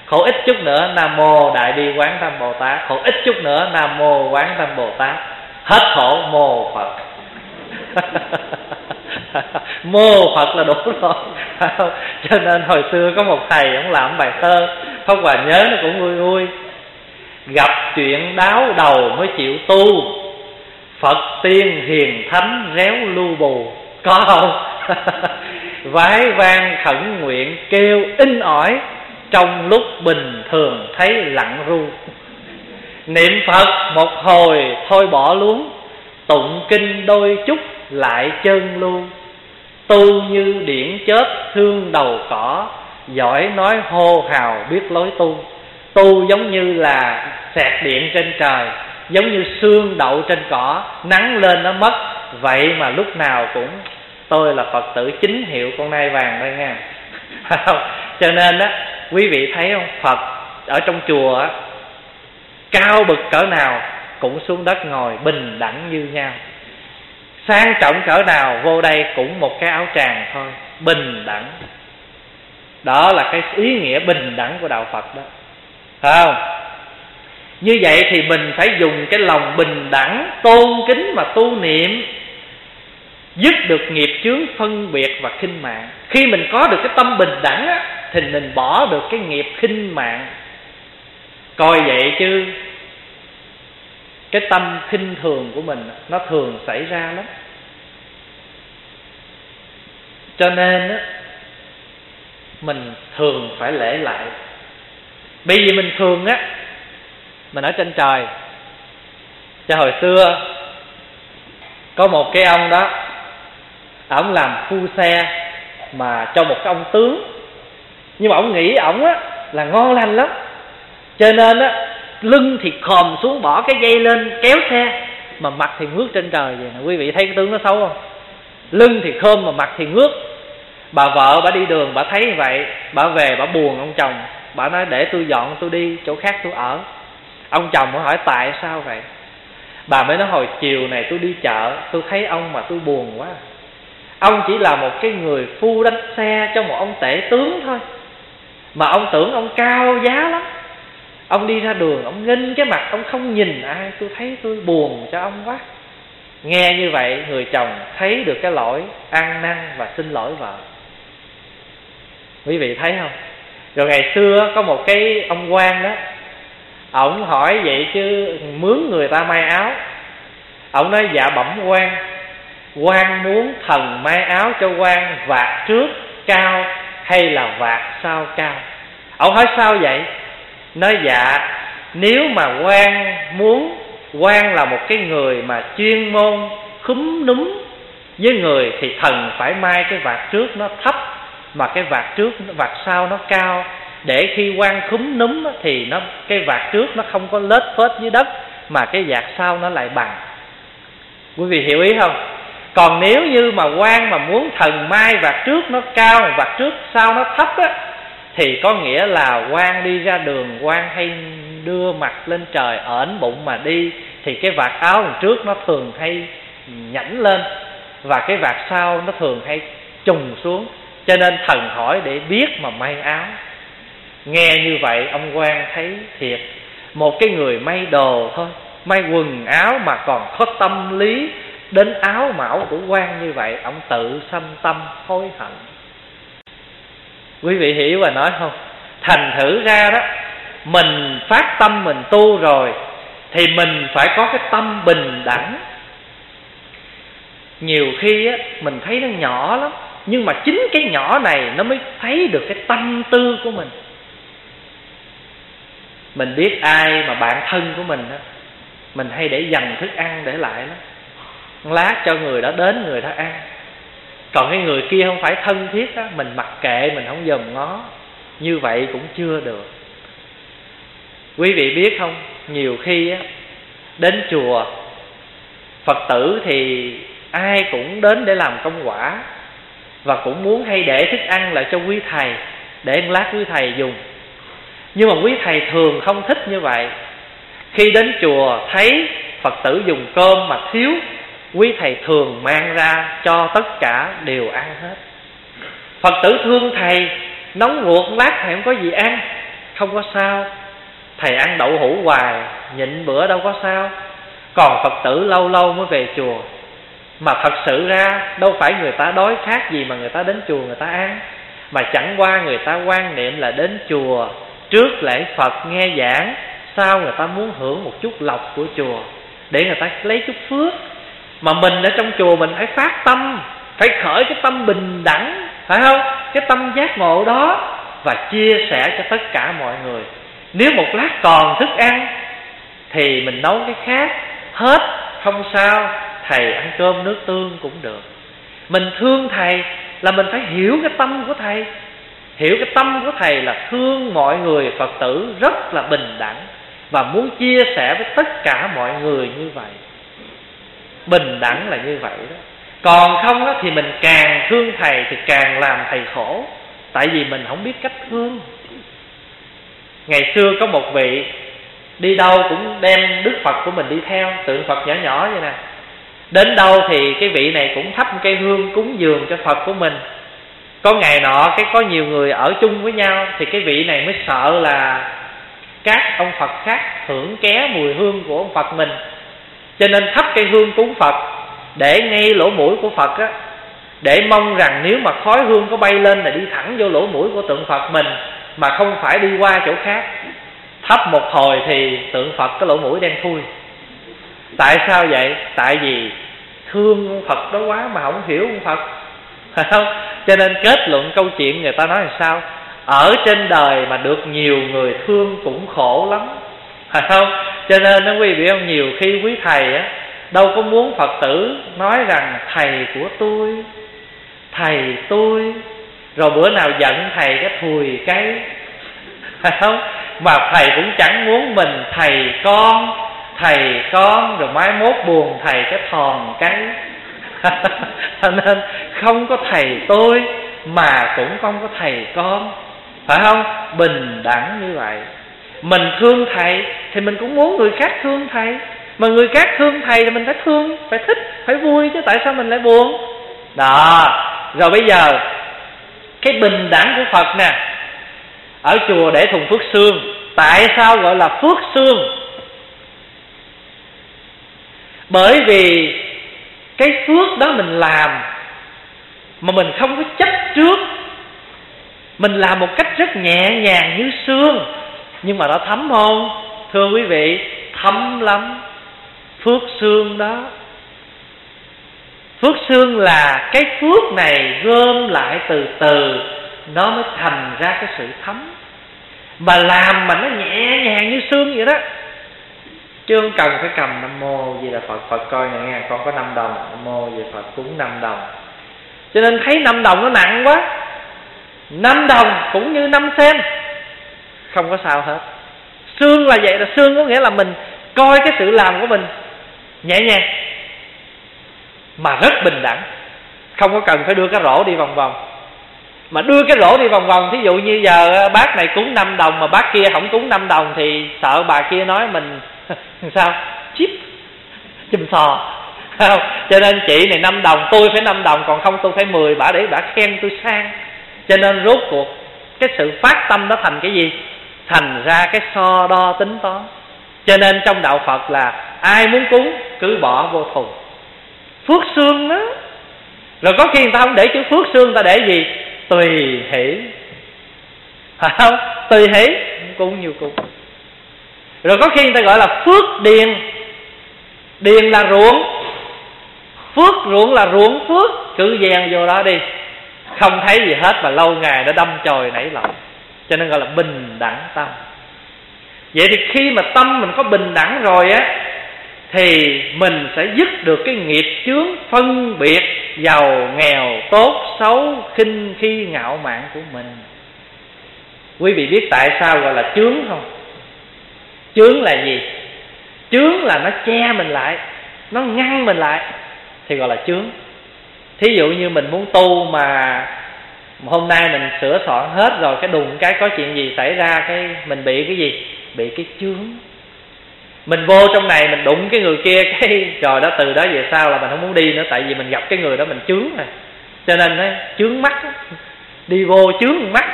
Khổ ít chút nữa, Nam mô Đại Bi Quán Thâm Bồ Tát. Khổ ít chút nữa, Nam mô Quán Thâm Bồ Tát. Hết khổ mô Phật. Mô Phật là đủ rồi. Cho nên hồi xưa có một thầy, ông làm bài thơ, Pháp Hòa nhớ nó cũng vui vui. Gặp chuyện đáo đầu mới chịu tu, Phật tiên hiền thánh réo lưu bù. Có không? Vái vang khẩn nguyện kêu in ỏi, trong lúc bình thường thấy lặng ru. Niệm Phật một hồi thôi bỏ luống, tụng kinh đôi chút lại chân luôn. Tu như điển chớp thương đầu cỏ, giỏi nói hô hào biết lối tu. Tu giống như là sạc điện trên trời, giống như sương đậu trên cỏ, nắng lên nó mất. Vậy mà lúc nào cũng tôi là Phật tử chính hiệu con nai vàng đây nha. Cho nên á, quý vị thấy không, Phật ở trong chùa á, cao bực cỡ nào cũng xuống đất ngồi, bình đẳng như nhau. Sang trọng cỡ nào vô đây cũng một cái áo tràng thôi, bình đẳng. Đó là cái ý nghĩa bình đẳng của đạo Phật đó, phải không? Như vậy thì mình phải dùng cái lòng bình đẳng tôn kính mà tu niệm, dứt được nghiệp chướng phân biệt và khinh mạng. Khi mình có được cái tâm bình đẳng á, thì mình bỏ được cái nghiệp khinh mạng. Coi vậy chứ cái tâm khinh thường của mình nó thường xảy ra lắm. Cho nên á, mình thường phải lễ lại. Bởi vì mình thường á, mình ở trên trời. Cho hồi xưa có một cái ông đó, ổng làm phu xe mà cho một cái ông tướng. Nhưng mà ổng nghĩ ổng á là ngon lành lắm, cho nên á lưng thì khòm xuống bỏ cái dây lên kéo xe, mà mặt thì ngước trên trời vậy nè. Quý vị thấy cái tướng nó xấu không? Lưng thì khom mà mặt thì ngước. Bà vợ bà đi đường bà thấy vậy, bà về bà buồn ông chồng, bà nói để tôi dọn tôi đi chỗ khác tôi ở. Ông chồng mới hỏi tại sao vậy? Bà mới nói hồi chiều này tôi đi chợ tôi thấy ông mà tôi buồn quá. Ông chỉ là một cái người phu đánh xe cho một ông tể tướng thôi, mà ông tưởng ông cao giá lắm. Ông đi ra đường ông nghênh cái mặt, ông không nhìn ai. Tôi thấy tôi buồn cho ông quá. Nghe như vậy người chồng thấy được cái lỗi, ăn năn và xin lỗi vợ. Quý vị thấy không? Rồi ngày xưa có một cái ông quan đó, ông hỏi vậy chứ mướn người ta may áo. Ông nói dạ bẩm quan, quan muốn thần may áo cho quan vạt trước cao hay là vạt sau cao? Ông hỏi sao vậy? Nói dạ nếu mà quan muốn, quan là một cái người mà chuyên môn khúm núm với người, thì thần phải mai cái vạt trước nó thấp mà cái vạt trước vạt sau nó cao, để khi quan khúm núm thì nó cái vạt trước nó không có lết phết dưới đất mà cái vạt sau nó lại bằng. Quý vị hiểu ý không? Còn nếu như mà quan mà muốn thần mai vạt trước nó cao vạt trước sau nó thấp á, thì có nghĩa là quan đi ra đường quan hay đưa mặt lên trời ẩn bụng mà đi, thì cái vạt áo đằng trước nó thường hay nhảnh lên và cái vạt sau nó thường hay trùng xuống. Cho nên thần hỏi để biết mà may áo. Nghe như vậy ông quan thấy thiệt, một cái người may đồ thôi, may quần áo mà còn có tâm lý đến áo mão của quan như vậy, ông tự sanh tâm hối hận. Quý vị hiểu và nói không? Thành thử ra đó, mình phát tâm mình tu rồi thì mình phải có cái tâm bình đẳng. Nhiều khi á, mình thấy nó nhỏ lắm, nhưng mà chính cái nhỏ này nó mới thấy được cái tâm tư của mình. Mình biết ai mà bạn thân của mình đó, mình hay để dành thức ăn để lại đó, lát cho người đó đến người đó ăn. Còn cái người kia không phải thân thiết đó, mình mặc kệ, mình không dòm ngó, như vậy cũng chưa được. Quý vị biết không, nhiều khi á, đến chùa Phật tử thì ai cũng đến để làm công quả, và cũng muốn hay để thức ăn lại cho quý thầy, để lát quý thầy dùng. Nhưng mà quý thầy thường không thích như vậy. Khi đến chùa thấy Phật tử dùng cơm mà thiếu, quý thầy thường mang ra cho tất cả đều ăn hết. Phật tử thương thầy, nóng ruột lát thầy không có gì ăn, không có sao. Thầy ăn đậu hũ hoài, nhịn bữa đâu có sao. Còn Phật tử lâu lâu mới về chùa. Mà thật sự ra đâu phải người ta đói khát gì mà người ta đến chùa người ta ăn, mà chẳng qua người ta quan niệm là đến chùa trước lễ Phật nghe giảng, sau người ta muốn hưởng một chút lộc của chùa để người ta lấy chút phước. Mà mình ở trong chùa mình phải phát tâm, phải khởi cái tâm bình đẳng, phải không? Cái tâm giác ngộ đó, và chia sẻ cho tất cả mọi người. Nếu một lát còn thức ăn thì mình nấu cái khác, hết không sao, thầy ăn cơm nước tương cũng được. Mình thương thầy là mình phải hiểu cái tâm của thầy. Hiểu cái tâm của thầy là thương mọi người Phật tử rất là bình đẳng, và muốn chia sẻ với tất cả mọi người như vậy. Bình đẳng là như vậy đó. Còn không thì mình càng thương thầy thì càng làm thầy khổ, tại vì mình không biết cách thương. Ngày xưa có một vị đi đâu cũng đem Đức Phật của mình đi theo, tượng Phật nhỏ nhỏ vậy nè. Đến đâu thì cái vị này cũng thắp cây hương cúng dường cho Phật của mình. Có ngày nọ cái có nhiều người ở chung với nhau, thì cái vị này mới sợ là các ông Phật khác hưởng ké mùi hương của ông Phật mình, cho nên thắp cây hương cúng Phật để ngay lỗ mũi của Phật á, để mong rằng nếu mà khói hương có bay lên là đi thẳng vô lỗ mũi của tượng Phật mình, mà không phải đi qua chỗ khác. Thắp một hồi thì tượng Phật cái lỗ mũi đen thui. Tại sao vậy? Tại vì thương ông Phật đó quá mà không hiểu ông Phật, phải không? Cho nên kết luận câu chuyện người ta nói là sao? Ở trên đời mà được nhiều người thương cũng khổ lắm, phải không? Cho nên nó quý vị không, nhiều khi quý thầy á, đâu có muốn Phật tử nói rằng thầy của tôi, thầy tôi, rồi bữa nào giận thầy cái thùi cái, phải không? Mà thầy cũng chẳng muốn mình thầy con, thầy con, rồi mai mốt buồn thầy cái thòn cái. Cho nên không có thầy tôi mà cũng không có thầy con, phải không? Bình đẳng như vậy. Mình thương thầy thì mình cũng muốn người khác thương thầy, mà người khác thương thầy thì mình phải thương, phải thích, phải vui, chứ tại sao mình lại buồn? Đó. Rồi bây giờ cái bình đẳng của Phật nè. Ở chùa để thùng phước sương. Tại sao gọi là phước sương? Bởi vì cái phước đó mình làm mà mình không có chấp trước. Mình làm một cách rất nhẹ nhàng như sương, nhưng mà nó thấm không? Thưa quý vị, thấm lắm. Phước sương đó, phước sương là cái phước này gom lại từ từ, nó mới thành ra cái sự thấm. Mà làm mà nó nhẹ nhàng như sương vậy đó, chứ không cần phải cầm Nam Mô Di Đà Phật, Phật coi nè nghe, con có năm đồng, Nam Mô Di Đà Phật cũng năm đồng. Cho nên thấy năm đồng nó nặng quá, năm đồng cũng như năm sen, không có sao hết. Sương là vậy, là sương có nghĩa là mình coi cái sự làm của mình nhẹ nhàng mà rất bình đẳng, không có cần phải đưa cái rổ đi vòng vòng. Mà đưa cái rổ đi vòng vòng, thí dụ như giờ bác này cúng năm đồng mà bác kia không cúng năm đồng, thì sợ bà kia nói mình sao chip chùm sò. Cho nên chị này năm đồng, tôi phải năm đồng, còn không tôi phải mười, bả để bả khen tôi sang. Cho nên rốt cuộc cái sự phát tâm đó thành cái gì? Thành ra cái so đo tính toán. Cho nên trong đạo Phật là ai muốn cúng cứ bỏ vô thùng. Phước sương đó. Rồi có khi người ta không để chữ phước sương, ta để gì? Tùy hỷ, phải không? Tùy hỷ cũng nhiều cúng. Rồi có khi người ta gọi là phước điền. Điền là ruộng, phước ruộng là ruộng phước, cứ dèn vô đó đi, không thấy gì hết, và lâu ngày đã đâm chồi nảy lộc. Cho nên gọi là bình đẳng tâm. Vậy thì khi mà tâm mình có bình đẳng rồi á, thì mình sẽ dứt được cái nghiệp chướng phân biệt giàu nghèo, tốt xấu, khinh khi, ngạo mạn của mình. Quý vị biết tại sao gọi là chướng không? Chướng là gì? Chướng là nó che mình lại, nó ngăn mình lại thì gọi là chướng. Thí dụ như mình muốn tu mà hôm nay mình sửa soạn hết rồi, cái đùng cái có chuyện gì xảy ra, cái mình bị cái gì? Bị cái chướng. Mình vô trong này mình đụng cái người kia, cái rồi đó từ đó về sau là mình không muốn đi nữa, tại vì mình gặp cái người đó mình chướng rồi. Cho nên nó chướng mắt, đi vô chướng mắt.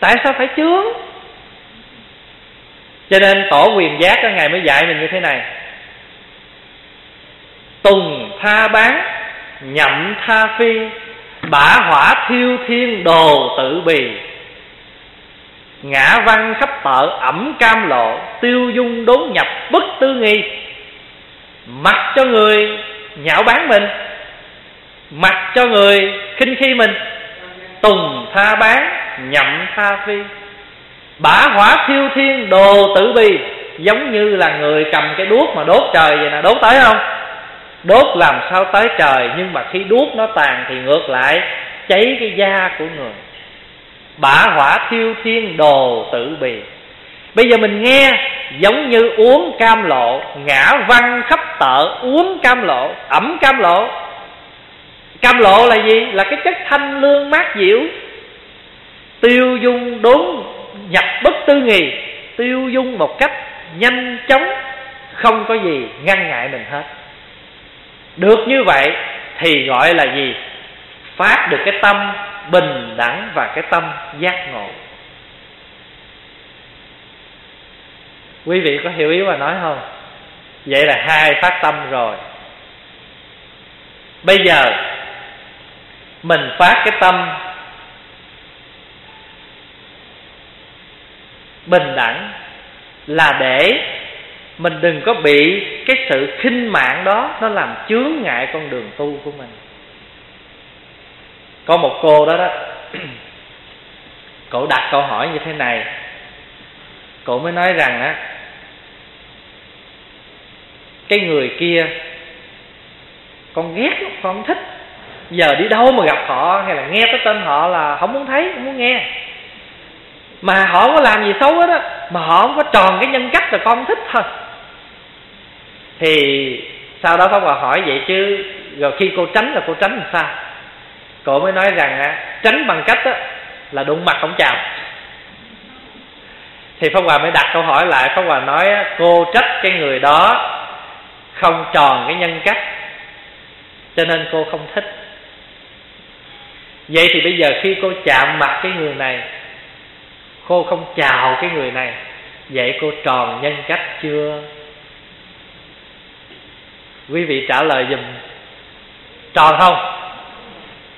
Tại sao phải chướng? Cho nên tổ Quyền Giác đó, Ngài mới dạy mình như thế này: tùng tha bán, nhậm tha phi, bả hỏa thiêu thiên đồ tự bì, ngã văn khắp tợ ẩm cam lộ, tiêu dung đốn nhập bất tư nghi. Mặc cho người nhạo báng mình, mặc cho người khinh khi mình, tùng tha bán, nhậm tha phi, bả hỏa thiêu thiên đồ tử bi. Giống như là người cầm cái đuốc mà đốt trời vậy nè, đốt tới không? Đốt làm sao tới trời, nhưng mà khi đuốc nó tàn thì ngược lại cháy cái da của người. Bả hỏa thiêu thiên đồ tử bi. Bây giờ mình nghe giống như uống cam lộ, ngã văng khắp tợ uống cam lộ, ẩm cam lộ. Cam lộ là gì? Là cái chất thanh lương mát dịu. Tiêu dung đốn nhập bất tư nghì, tiêu dung một cách nhanh chóng, không có gì ngăn ngại mình hết. Được như vậy thì gọi là gì? Phát được cái tâm bình đẳng và cái tâm giác ngộ. Quý vị có hiểu ý mà nói không? Vậy là hai phát tâm rồi. Bây giờ mình phát cái tâm bình đẳng là để mình đừng có bị cái sự khinh mạn đó nó làm chướng ngại con đường tu của mình. Có một cô đó đó, cổ đặt câu hỏi như thế này. Cổ mới nói rằng á, cái người kia con ghét, con không thích, giờ đi đâu mà gặp họ hay là nghe tới tên họ là không muốn thấy, không muốn nghe. Mà họ không có làm gì xấu hết á, mà họ không có tròn cái nhân cách là con thích thôi. Thì sau đó Pháp Hòa hỏi vậy chứ rồi khi cô tránh là cô tránh làm sao? Cô mới nói rằng á, tránh bằng cách á là đụng mặt không chào. Thì Pháp Hòa mới đặt câu hỏi lại. Pháp Hòa nói á, cô trách cái người đó không tròn cái nhân cách cho nên cô không thích. Vậy thì bây giờ khi cô chạm mặt cái người này, cô không chào cái người này, vậy cô tròn nhân cách chưa? Quý vị trả lời giùm. Tròn không?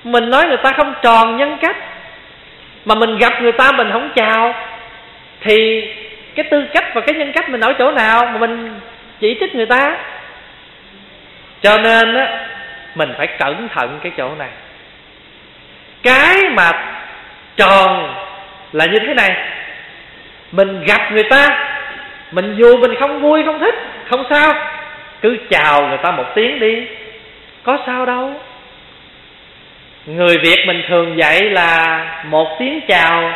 Mình nói người ta không tròn nhân cách, mà mình gặp người ta mình không chào, thì cái tư cách và cái nhân cách mình ở chỗ nào mà mình chỉ trích người ta? Cho nên á, mình phải cẩn thận cái chỗ này. Cái mà tròn là như thế này: mình gặp người ta, mình dù mình không vui, không thích, không sao, cứ chào người ta một tiếng đi, có sao đâu. Người Việt mình thường dạy là một tiếng chào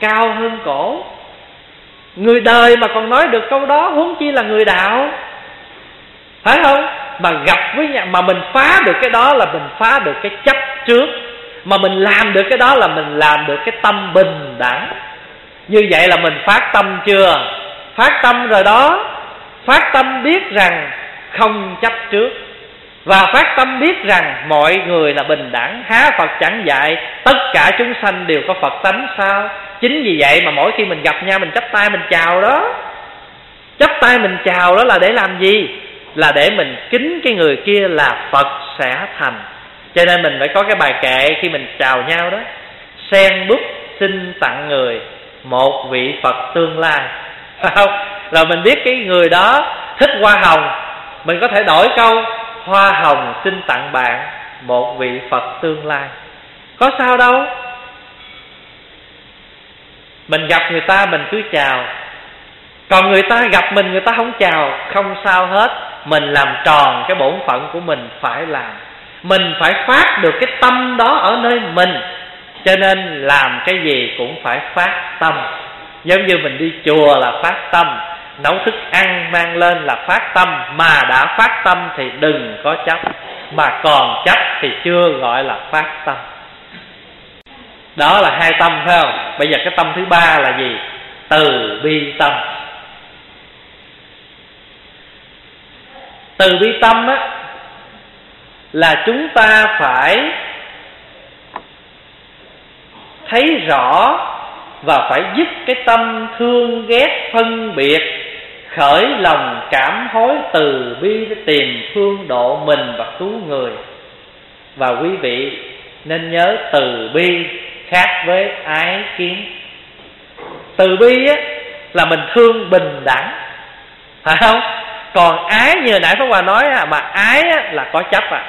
cao hơn cổ. Người đời mà còn nói được câu đó, huống chi là người đạo, phải không? Mà gặp với nhà, mà mình phá được cái đó là mình phá được cái chấp trước, mà mình làm được cái đó là mình làm được cái tâm bình đẳng. Như vậy là mình phát tâm chưa? Phát tâm rồi đó. Phát tâm biết rằng không chấp trước, và phát tâm biết rằng mọi người là bình đẳng. Há Phật chẳng dạy tất cả chúng sanh đều có Phật tánh sao? Chính vì vậy mà mỗi khi mình gặp nhau mình chắp tay mình chào đó. Chắp tay mình chào đó là để làm gì? Là để mình kính cái người kia là Phật sẽ thành. Cho nên mình phải có cái bài kệ khi mình chào nhau đó: sen bút xin tặng người, một vị Phật tương lai. Rồi mình biết cái người đó thích hoa hồng, mình có thể đổi câu: hoa hồng xin tặng bạn, một vị Phật tương lai. Có sao đâu. Mình gặp người ta mình cứ chào, Còn người ta gặp mình người ta không chào, không sao hết. Mình làm tròn cái bổn phận của mình phải làm. Mình phải phát được cái tâm đó ở nơi mình. Cho nên làm cái gì cũng phải phát tâm. Giống như mình đi chùa là phát tâm, nấu thức ăn mang lên là phát tâm. Mà đã phát tâm thì đừng có chấp, mà còn chấp thì chưa gọi là phát tâm. Đó là hai tâm, phải không? Bây giờ cái tâm thứ ba là gì? Từ bi tâm. Từ bi tâm á, là chúng ta phải thấy rõ và phải dứt cái tâm thương ghét phân biệt, khởi lòng cảm hối từ bi để tìm phương độ mình và cứu người. Và quý vị nên nhớ, từ bi khác với ái kiến. Từ bi á, là mình thương bình đẳng, phải không? Còn ái như nãy Pháp Hòa nói á, mà ái á, là có chấp à.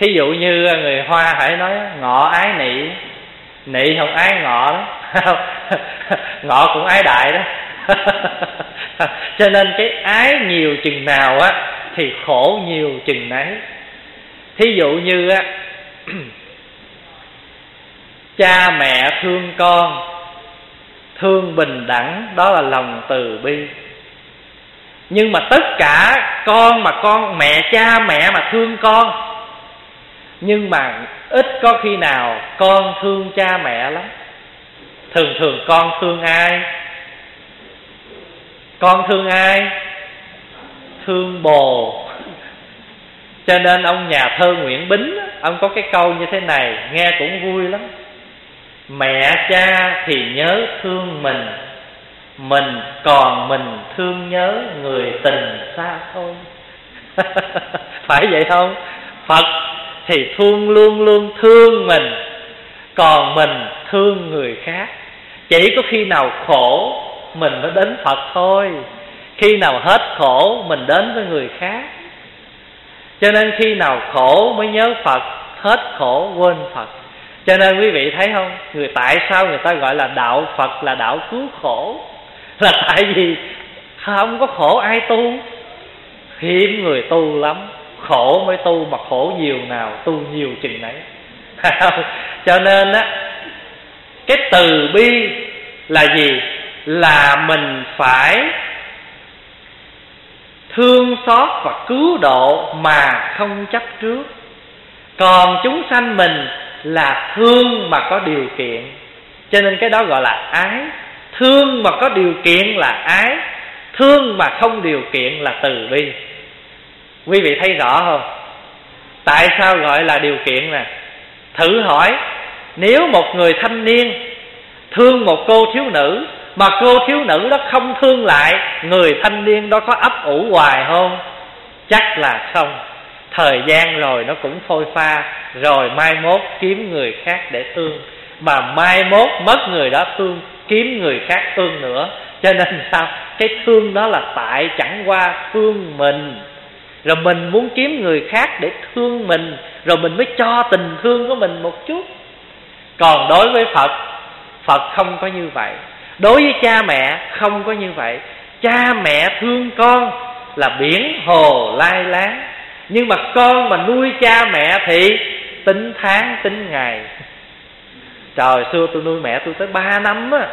Thí dụ như người Hoa hãy nói ngọ ái nị, nị không ái ngọ đó, ngọ cũng ái đại đó. Cho nên cái ái nhiều chừng nào á thì khổ nhiều chừng nấy. Thí dụ như á, cha mẹ thương con, thương bình đẳng, đó là lòng từ bi. Nhưng mà tất cả con mà con mẹ cha mẹ mà thương con, nhưng mà ít có khi nào con thương cha mẹ lắm. Thường thường con thương ai? Con thương ai? Thương bồ. Cho nên ông nhà thơ Nguyễn Bính, ông có cái câu như thế này, nghe cũng vui lắm: mẹ cha thì nhớ thương mình, mình còn mình thương nhớ người tình xa thôi. Phải vậy không? Phật thì thương luôn luôn thương mình, còn mình thương người khác. Chỉ có khi nào khổ mình mới đến Phật thôi, khi nào hết khổ mình đến với người khác. Cho nên khi nào khổ mới nhớ Phật, hết khổ quên Phật. Cho nên quý vị thấy không, người tại sao người ta gọi là đạo Phật là đạo cứu khổ, là tại vì không có khổ ai tu. Hiếm người tu lắm, khổ mới tu, mà khổ nhiều nào tu nhiều chừng nấy. Cho nên á, cái từ bi là gì? Là mình phải thương xót và cứu độ mà không chấp trước. Còn chúng sanh mình là thương mà có điều kiện, cho nên cái đó gọi là ái. Thương mà có điều kiện là ái, thương mà không điều kiện là từ bi. Quý vị thấy rõ không? Tại sao gọi là điều kiện nè? Thử hỏi, nếu một người thanh niên thương một cô thiếu nữ, mà cô thiếu nữ đó không thương lại, người thanh niên đó có ấp ủ hoài không? Chắc là không. Thời gian rồi nó cũng phôi pha, rồi mai mốt kiếm người khác để thương, mà mai mốt mất người đó thương, kiếm người khác thương nữa. Cho nên sao? Cái thương đó là tại chẳng qua thương mình, rồi mình muốn kiếm người khác để thương mình, rồi mình mới cho tình thương của mình một chút. Còn đối với Phật, Phật không có như vậy. Đối với cha mẹ không có như vậy. Cha mẹ thương con là biển hồ lai láng, nhưng mà con mà nuôi cha mẹ thì tính tháng tính ngày. Trời, xưa tôi nuôi mẹ tôi tới ba năm á.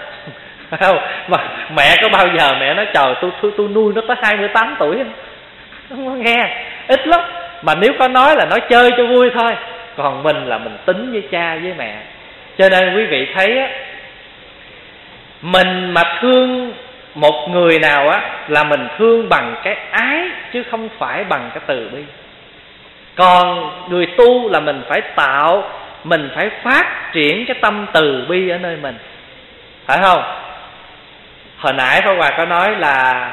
Mà mẹ có bao giờ mẹ nói trời tôi, tôi, tôi nuôi nó tới hai mươi tám tuổi không? Không có nghe, ít lắm. Mà nếu có nói là nói chơi cho vui thôi. Còn mình là mình tính với cha với mẹ. Cho nên quý vị thấy á, mình mà thương một người nào á là mình thương bằng cái ái, chứ không phải bằng cái từ bi. Còn người tu là mình phải tạo, mình phải phát triển cái tâm từ bi ở nơi mình, phải không? Hồi nãy Pháp Hòa có nói là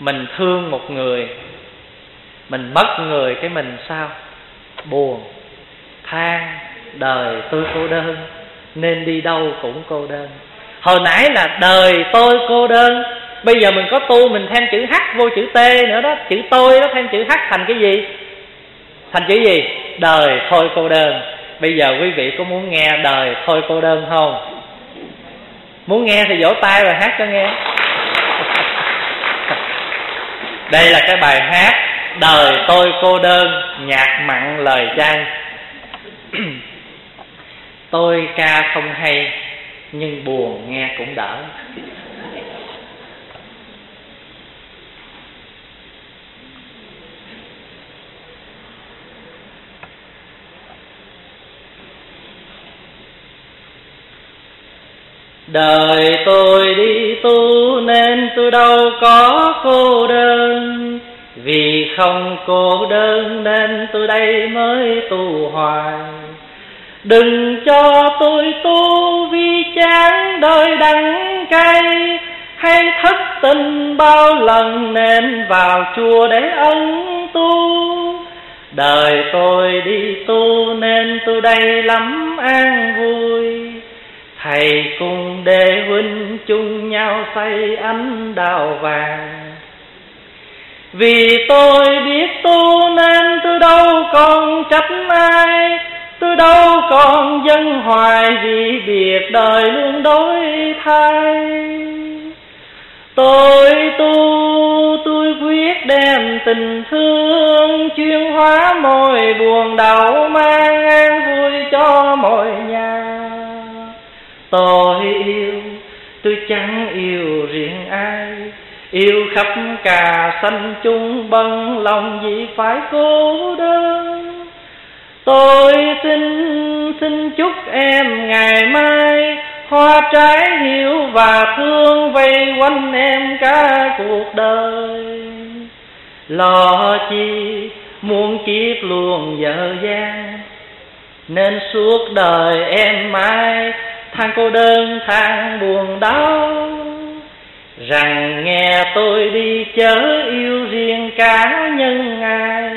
mình thương một người, mình mất người cái mình sao? Buồn, than đời tôi cô đơn, nên đi đâu cũng cô đơn. Hồi nãy là đời tôi cô đơn, bây giờ mình có tu mình thêm chữ H vô chữ T nữa đó, chữ tôi đó thêm chữ H thành cái gì? Thành chữ gì? Đời thôi cô đơn. Bây giờ quý vị có muốn nghe đời thôi cô đơn không? Muốn nghe thì vỗ tay và hát cho nghe. Đây là cái bài hát Đời tôi cô đơn, nhạc mặn lời chay. Tôi ca không hay, nhưng buồn nghe cũng đỡ. Đời tôi đi tu nên tôi đâu có cô đơn, vì không cô đơn nên tôi đây mới tu hoài. Đừng cho tôi tu vì chán đời đắng cay, hay thất tình bao lần nên vào chùa để ân tu. Đời tôi đi tu nên tôi đây lắm an vui, thầy cùng đệ huynh chung nhau xây ánh đào vàng. Vì tôi biết tu nên tôi đâu còn trách ai, tôi đâu còn dâng hoài vì biệt đời luôn đổi thay. Tôi tu tôi quyết đem tình thương chuyển hóa mọi buồn đau, mang an vui cho mọi nhà. Tôi yêu tôi chẳng yêu riêng ai, yêu khắp cả sanh chung bằng lòng vì phải cô đơn. Tôi xin xin chúc em ngày mai hoa trái hiếu và thương vây quanh em cả cuộc đời. Lo chi muôn kiếp luôn dở dang, nên suốt đời em mãi than cô đơn than buồn đau. Rằng nghe tôi đi chớ yêu riêng cá nhân ai,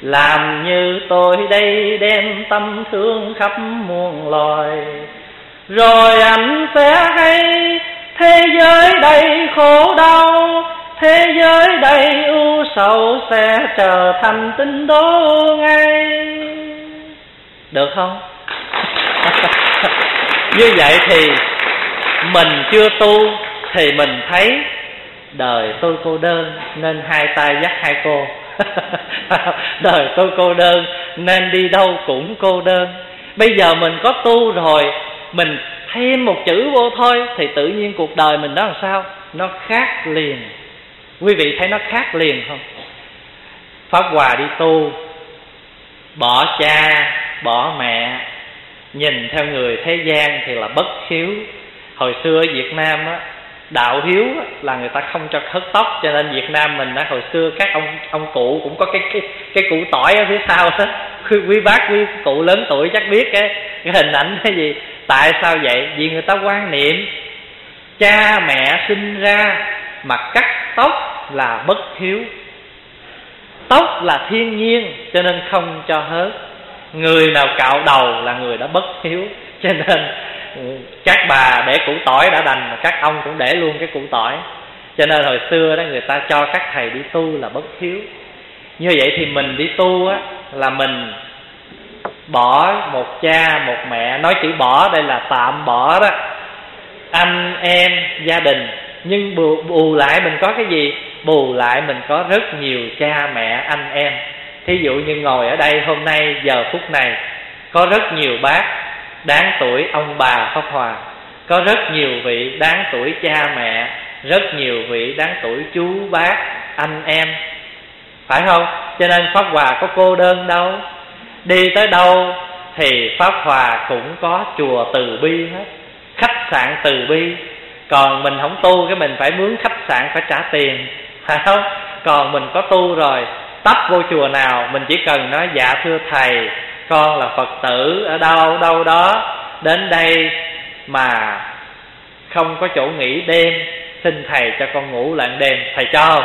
làm như tôi đây đem tâm thương khắp muôn loài. Rồi anh sẽ hay thế giới đầy khổ đau, thế giới đầy ưu sầu sẽ trở thành tinh đố ngay. Được không? Như vậy thì mình chưa tu thì mình thấy đời tôi cô đơn nên hai tay dắt hai cô. Đời tôi cô đơn nên đi đâu cũng cô đơn. Bây giờ mình có tu rồi, mình thêm một chữ vô thôi thì tự nhiên cuộc đời mình đó làm sao? Nó khác liền. Quý vị thấy nó khác liền không? Pháp Hòa đi tu, bỏ cha, bỏ mẹ. Nhìn theo người thế gian thì là bất hiếu. Hồi xưa ở Việt Nam á, đạo hiếu á, là người ta không cho hớt tóc, cho nên Việt Nam mình á, hồi xưa các ông ông cụ cũng có cái cái, cái củ tỏi ở phía sau đó. Quý bác quý cụ lớn tuổi chắc biết cái, cái hình ảnh cái gì. Tại sao vậy? Vì người ta quan niệm cha mẹ sinh ra mà cắt tóc là bất hiếu, tóc là thiên nhiên cho nên không cho hớt. Người nào cạo đầu là người đã bất hiếu. Cho nên các bà để củ tỏi đã đành, các ông cũng để luôn cái củ tỏi. Cho nên hồi xưa đó người ta cho các thầy đi tu là bất hiếu. Như vậy thì mình đi tu á, là mình bỏ một cha một mẹ. Nói chữ bỏ đây là tạm bỏ đó, anh em gia đình. Nhưng bù, bù lại mình có cái gì? Bù lại mình có rất nhiều cha mẹ anh em. Thí dụ như ngồi ở đây hôm nay giờ phút này có rất nhiều bác đáng tuổi ông bà Pháp Hòa, có rất nhiều vị đáng tuổi cha mẹ, rất nhiều vị đáng tuổi chú bác anh em, phải không? Cho nên Pháp Hòa có cô đơn đâu. Đi tới đâu thì Pháp Hòa cũng có chùa Từ Bi hết, khách sạn Từ Bi. Còn mình không tu cái mình phải mướn khách sạn phải trả tiền, phải không? Còn mình có tu rồi, tấp vô chùa nào mình chỉ cần nói dạ thưa thầy, con là Phật tử ở đâu đâu đó đến đây mà không có chỗ nghỉ đêm, xin thầy cho con ngủ lại đêm. Thầy cho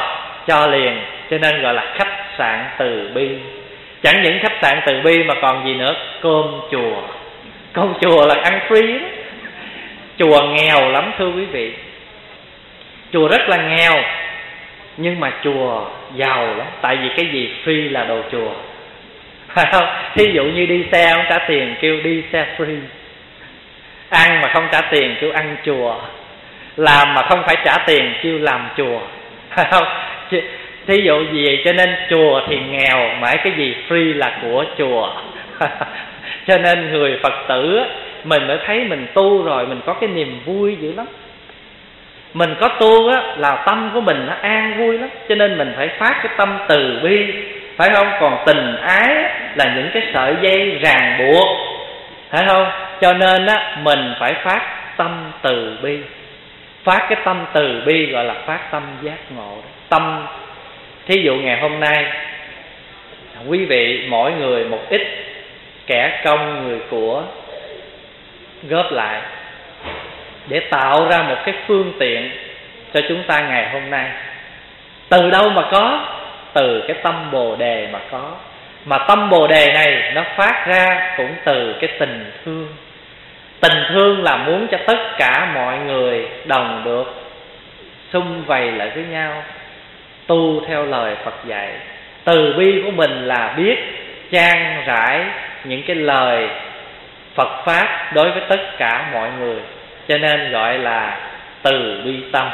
cho liền. Cho nên gọi là khách sạn Từ Bi. Chẳng những khách sạn Từ Bi mà còn gì nữa? Cơm chùa. Cơm chùa là ăn free đó. Chùa nghèo lắm thưa quý vị, chùa rất là nghèo, nhưng mà chùa giàu lắm. Tại vì cái gì free là đồ chùa. Thí dụ như đi xe không trả tiền kêu đi xe free, Ăn mà không trả tiền kêu ăn chùa, làm mà không phải trả tiền kêu làm chùa. Thí dụ gì, cho nên chùa thì nghèo, mà cái gì free là của chùa. Cho nên người Phật tử mình đã thấy mình tu rồi mình có cái niềm vui dữ lắm. Mình có tu á là tâm của mình nó an vui lắm. Cho nên mình phải phát cái tâm từ bi, phải không? Còn tình ái là những cái sợi dây ràng buộc, phải không? Cho nên á mình phải phát tâm từ bi. Phát cái tâm từ bi gọi là phát tâm giác ngộ. Tâm, thí dụ ngày hôm nay quý vị mỗi người một ít, kẻ công người của góp lại để tạo ra một cái phương tiện cho chúng ta ngày hôm nay. Từ đâu mà có? Từ cái tâm Bồ đề mà có. Mà tâm Bồ đề này nó phát ra cũng từ cái tình thương. Tình thương là muốn cho tất cả mọi người đồng được sum vầy lại với nhau, tu theo lời Phật dạy. Từ bi của mình là biết trang rải những cái lời Phật pháp đối với tất cả mọi người, cho nên gọi là từ bi tâm.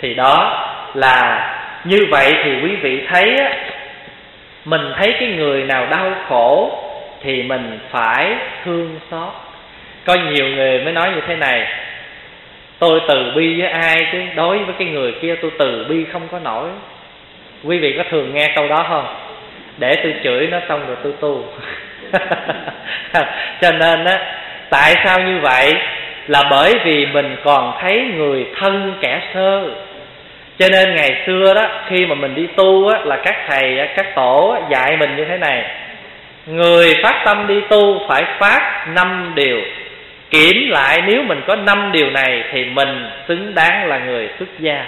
Thì đó là như vậy. Thì quý vị thấy á, mình thấy cái người nào đau khổ thì mình phải thương xót. Có nhiều người mới nói như thế này: tôi từ bi với ai chứ đối với cái người kia tôi từ bi không có nổi. Quý vị có thường nghe câu đó không? Để tôi chửi nó xong rồi tôi tu. Cho nên á, tại sao như vậy? Là bởi vì mình còn thấy người thân kẻ sơ. Cho nên ngày xưa đó, khi mà mình đi tu á, là các thầy, các tổ dạy mình như thế này: người phát tâm đi tu phải phát năm điều. Kiểm lại nếu mình có năm điều này thì mình xứng đáng là người xuất gia.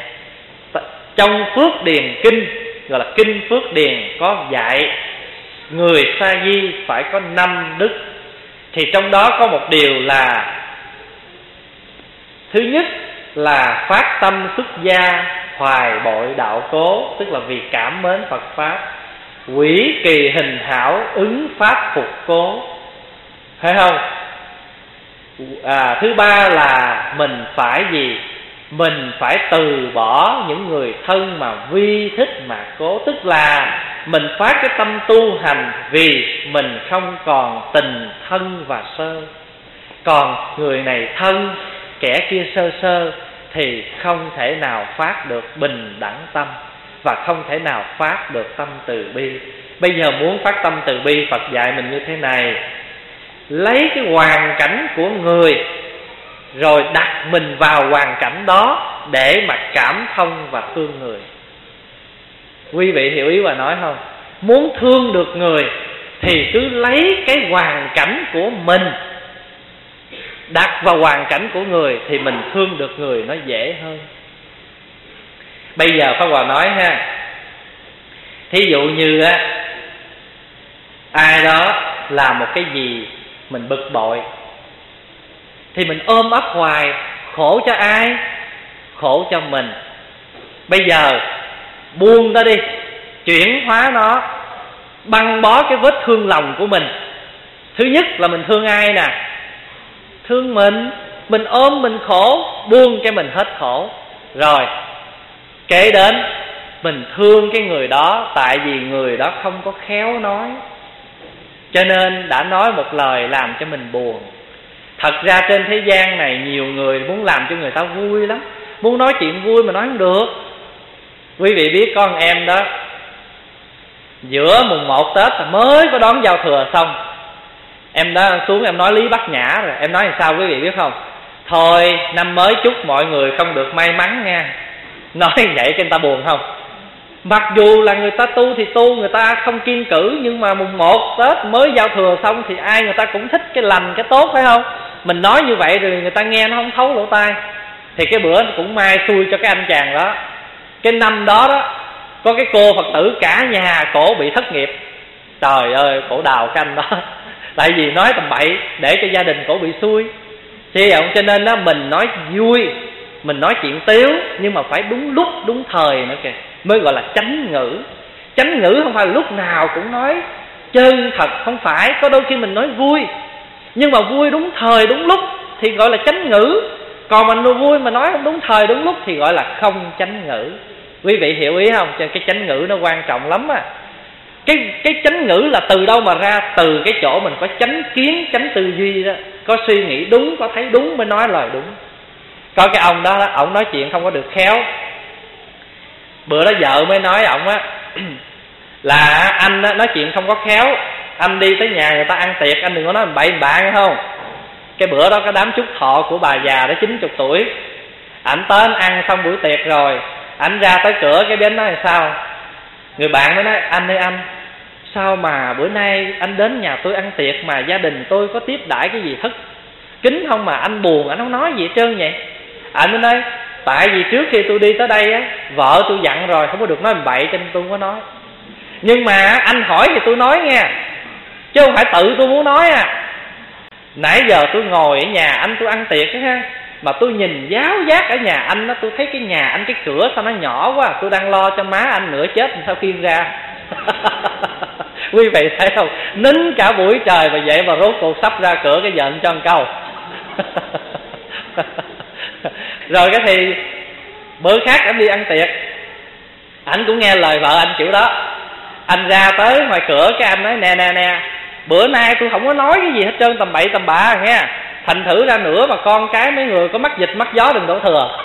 Trong Phước Điền Kinh, gọi là Kinh Phước Điền, có dạy người sa di phải có năm đức. Thì trong đó có một điều là: thứ nhất là phát tâm xuất gia hoài bội đạo cố, tức là vì cảm mến Phật pháp. Quỷ kỳ hình hảo ứng pháp phục cố, phải không? À, thứ ba là mình phải gì? Mình phải từ bỏ những người thân mà vi thích mà cố, tức là mình phát cái tâm tu hành vì mình không còn tình thân và sơ. Còn người này thân, kẻ kia sơ sơ thì không thể nào phát được bình đẳng tâm và không thể nào phát được tâm từ bi. Bây giờ muốn phát tâm từ bi, Phật dạy mình như thế này: lấy cái hoàn cảnh của người rồi đặt mình vào hoàn cảnh đó để mà cảm thông và thương người. Quý vị hiểu ý bà nói không? Muốn thương được người thì cứ lấy cái hoàn cảnh của mình đặt vào hoàn cảnh của người thì mình thương được người nó dễ hơn. Bây giờ Pháp Hòa nói ha, thí dụ như á, ai đó làm một cái gì mình bực bội thì mình ôm ấp hoài, khổ cho ai? Khổ cho mình. Bây giờ buông nó đi, chuyển hóa nó, băng bó cái vết thương lòng của mình. Thứ nhất là mình thương ai nè? Thương mình. Mình ôm mình khổ, buông cái mình hết khổ. Rồi kế đến mình thương cái người đó, tại vì người đó không có khéo nói, cho nên đã nói một lời làm cho mình buồn. Thật ra trên thế gian này nhiều người muốn làm cho người ta vui lắm, muốn nói chuyện vui mà nói không được. Quý vị biết con em đó, giữa mùng một Tết là mới có đón giao thừa xong, em đó xuống em nói lý bắt nhã rồi. Em nói làm sao quý vị biết không? Thôi năm mới chúc mọi người không được may mắn nha. Nói vậy cho người ta buồn không? Mặc dù là người ta tu thì tu, người ta không kiêng cữ, nhưng mà mùng một Tết mới giao thừa xong thì ai người ta cũng thích cái lành cái tốt, phải không? Mình nói như vậy rồi người ta nghe nó không thấu lỗ tai. Thì cái bữa cũng mai xui cho cái anh chàng đó, cái năm đó đó có cái cô Phật tử cả nhà cổ bị thất nghiệp. Trời ơi, cổ đào cái anh đó, tại vì nói tầm bậy để cho gia đình cổ bị xui. Thế vậy cho nên đó, mình nói vui, mình nói chuyện tiếu, nhưng mà phải đúng lúc đúng thời nữa kìa, mới gọi là chánh ngữ. Chánh ngữ không phải lúc nào cũng nói chân thật, không phải. Có đôi khi mình nói vui nhưng mà vui đúng thời đúng lúc thì gọi là chánh ngữ. Còn mình vui mà nói không đúng thời đúng lúc thì gọi là không chánh ngữ. Quý vị hiểu ý không? Cho cái chánh ngữ nó quan trọng lắm á. Cái cái chánh ngữ là từ đâu mà ra? Từ cái chỗ mình có chánh kiến, chánh tư duy đó, có suy nghĩ đúng, có thấy đúng mới nói lời đúng. Có cái ông đó, ông nói chuyện không có được khéo. Bữa đó vợ mới nói ông á là anh á, nói chuyện không có khéo, anh đi tới nhà người ta ăn tiệc, anh đừng có nói bậy bạ nghe không. Cái bữa đó có đám chúc thọ của bà già đó chín mươi tuổi, ảnh tới anh ăn xong buổi tiệc rồi, ảnh ra tới cửa cái đến nói sao, người bạn mới nói anh ơi anh, sao mà bữa nay anh đến nhà tôi ăn tiệc mà gia đình tôi có tiếp đãi cái gì thất kính không mà anh buồn, anh không nói gì hết trơn vậy. Ảnh mới nói tại vì trước khi tôi đi tới đây á, vợ tôi dặn rồi không có được nói bậy cho nên tôi không có nói. Nhưng mà anh hỏi thì tôi nói nghe, chứ không phải tự tôi muốn nói à. Nãy giờ tôi ngồi ở nhà anh tôi ăn tiệc á ha, mà tôi nhìn giáo giác ở nhà anh á, tôi thấy cái nhà anh cái cửa sao nó nhỏ quá, tôi đang lo cho má anh nửa chết sao khiêng ra. Quý vị thấy không? Nín cả buổi trời mà vậy mà rốt cuộc sắp ra cửa cái giận cho một câu. Rồi cái thì bữa khác anh đi ăn tiệc, anh cũng nghe lời vợ anh kiểu đó. Anh ra tới ngoài cửa cái anh nói nè nè nè, bữa nay tôi không có nói cái gì hết trơn, tầm bậy tầm bạ nghe. Thành thử ra nữa mà con cái mấy người có mắc dịch mắc gió đừng đổ thừa.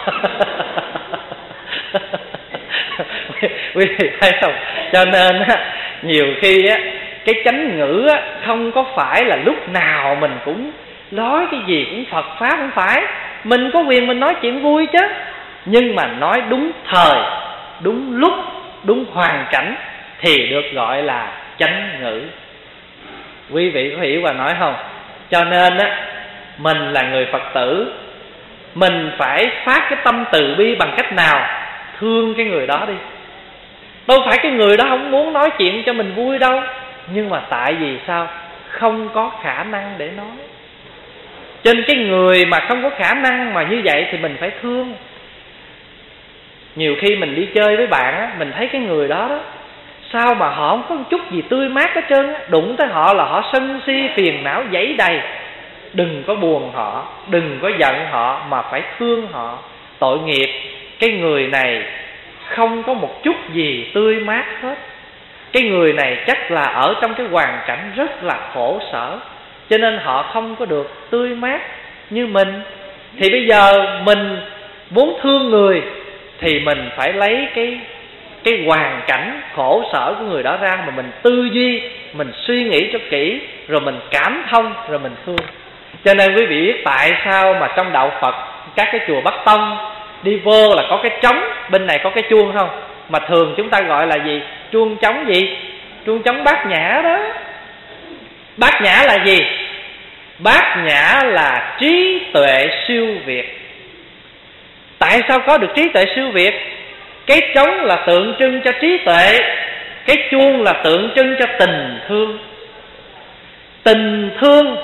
Quý vị thấy không? Cho nên á, nhiều khi á, cái chánh ngữ á, không có phải là lúc nào mình cũng nói cái gì cũng Phật Pháp, không phải. Mình có quyền mình nói chuyện vui chứ, nhưng mà nói đúng thời, đúng lúc, đúng hoàn cảnh thì được gọi là chánh ngữ. Quý vị có hiểu và nói không? Cho nên á, mình là người Phật tử, mình phải phát cái tâm từ bi bằng cách nào? Thương cái người đó đi. Đâu phải cái người đó không muốn nói chuyện cho mình vui đâu, nhưng mà tại vì sao? Không có khả năng để nói. Trên cái người mà không có khả năng mà như vậy thì mình phải thương. Nhiều khi mình đi chơi với bạn á, mình thấy cái người đó đó, sao mà họ không có một chút gì tươi mát hết trơn á, đụng tới họ là họ sân si phiền não dẫy đầy. Đừng có buồn họ, đừng có giận họ, mà phải thương họ. Tội nghiệp, cái người này không có một chút gì tươi mát hết, cái người này chắc là ở trong cái hoàn cảnh rất là khổ sở, cho nên họ không có được tươi mát như mình. Thì bây giờ mình muốn thương người thì mình phải lấy cái cái hoàn cảnh khổ sở của người đó ra mà mình tư duy, mình suy nghĩ cho kỹ, rồi mình cảm thông, rồi mình thương. Cho nên quý vị biết tại sao mà trong đạo Phật các cái chùa Bắc Tông đi vô là có cái trống, bên này có cái chuông không? Mà thường chúng ta gọi là gì? Chuông trống gì? Chuông trống Bát Nhã đó. Bát Nhã là gì? Bát Nhã là trí tuệ siêu việt. Tại sao có được trí tuệ siêu việt? Cái trống là tượng trưng cho trí tuệ, cái chuông là tượng trưng cho tình thương. Tình thương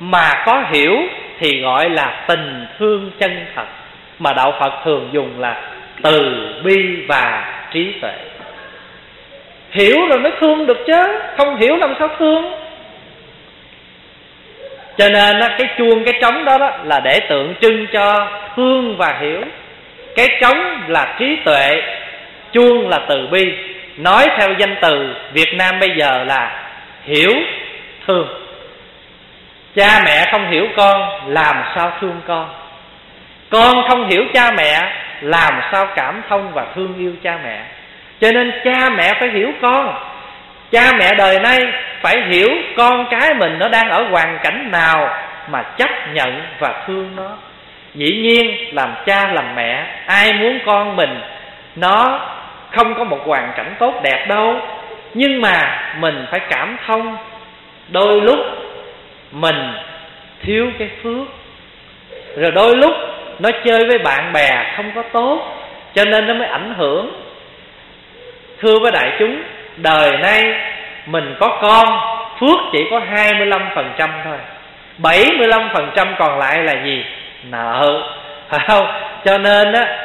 mà có hiểu thì gọi là tình thương chân thật, mà đạo Phật thường dùng là từ bi và trí tuệ. Hiểu rồi mới thương được chứ, không hiểu làm sao thương. Cho nên cái chuông, cái trống đó, đó là để tượng trưng cho thương và hiểu. Cái trống là trí tuệ, chuông là từ bi. Nói theo danh từ Việt Nam bây giờ là hiểu, thương. Cha mẹ không hiểu con, làm sao thương con? Con không hiểu cha mẹ, làm sao cảm thông và thương yêu cha mẹ? Cho nên cha mẹ phải hiểu con. Cha mẹ đời nay phải hiểu con cái mình nó đang ở hoàn cảnh nào mà chấp nhận và thương nó. Dĩ nhiên làm cha làm mẹ, ai muốn con mình nó không có một hoàn cảnh tốt đẹp đâu. Nhưng mà mình phải cảm thông. Đôi lúc mình thiếu cái phước, rồi đôi lúc nó chơi với bạn bè không có tốt, cho nên nó mới ảnh hưởng. Thưa với đại chúng, đời nay mình có con, phước chỉ có hai mươi lăm phần trăm thôi, bảy mươi lăm phần trăm còn lại là gì? Nợ, phải không? Cho nên á,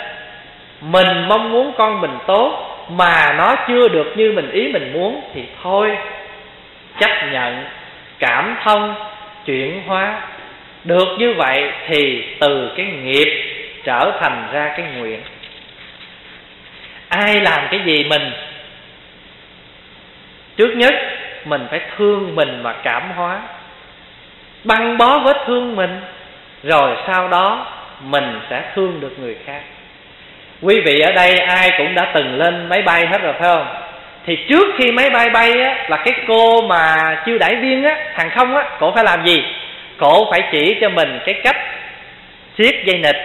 mình mong muốn con mình tốt mà nó chưa được như mình ý mình muốn thì thôi, chấp nhận, cảm thông, chuyển hóa. Được như vậy thì từ cái nghiệp trở thành ra cái nguyện. Ai làm cái gì mình, trước nhất mình phải thương mình mà cảm hóa, băng bó vết thương mình, rồi sau đó mình sẽ thương được người khác. Quý vị ở đây ai cũng đã từng lên máy bay hết rồi phải không? Thì trước khi máy bay bay á, là cái cô mà chiêu đãi viên á, hàng không á, cổ phải làm gì? Cổ phải chỉ cho mình cái cách siết dây nịt.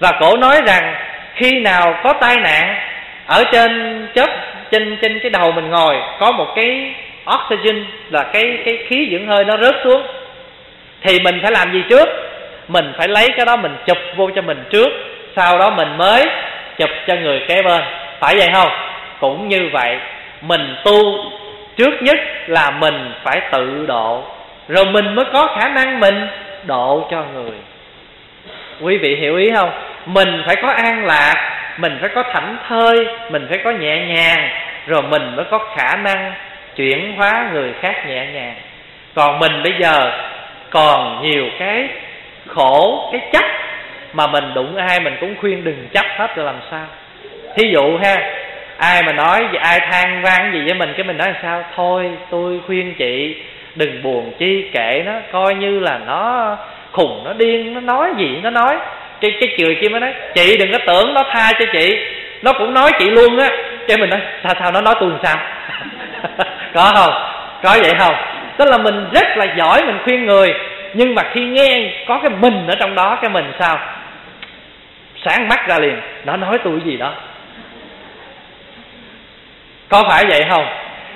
Và cổ nói rằng khi nào có tai nạn ở trên chớp trên trên cái đầu mình ngồi có một cái oxygen là cái cái khí dưỡng hơi nó rớt xuống, thì mình phải làm gì trước? Mình phải lấy cái đó mình chụp vô cho mình trước, sau đó mình mới chụp cho người kế bên. Phải vậy không? Cũng như vậy, mình tu trước nhất là mình phải tự độ, rồi mình mới có khả năng mình độ cho người. Quý vị hiểu ý không? Mình phải có an lạc, mình phải có thảnh thơi, mình phải có nhẹ nhàng, rồi mình mới có khả năng chuyển hóa người khác nhẹ nhàng. Còn mình bây giờ còn nhiều cái khổ, cái chấp, mà mình đụng ai mình cũng khuyên đừng chấp hết rồi làm sao. Thí dụ ha, ai mà nói, ai than vang gì với mình, cái mình nói làm sao? Thôi tôi khuyên chị đừng buồn chi, kệ nó, coi như là nó khùng, nó điên, nó nói gì nó nói. Cái cái chừa kia mới nói, chị đừng có tưởng nó tha cho chị, nó cũng nói chị luôn á. Cái mình nói, sao sao nó nói tôi làm sao? Có không? Có vậy không? Tức là mình rất là giỏi mình khuyên người, nhưng mà khi nghe có cái mình ở trong đó, cái mình sao? Sáng mắt ra liền, nó nói tôi gì đó. Có phải vậy không?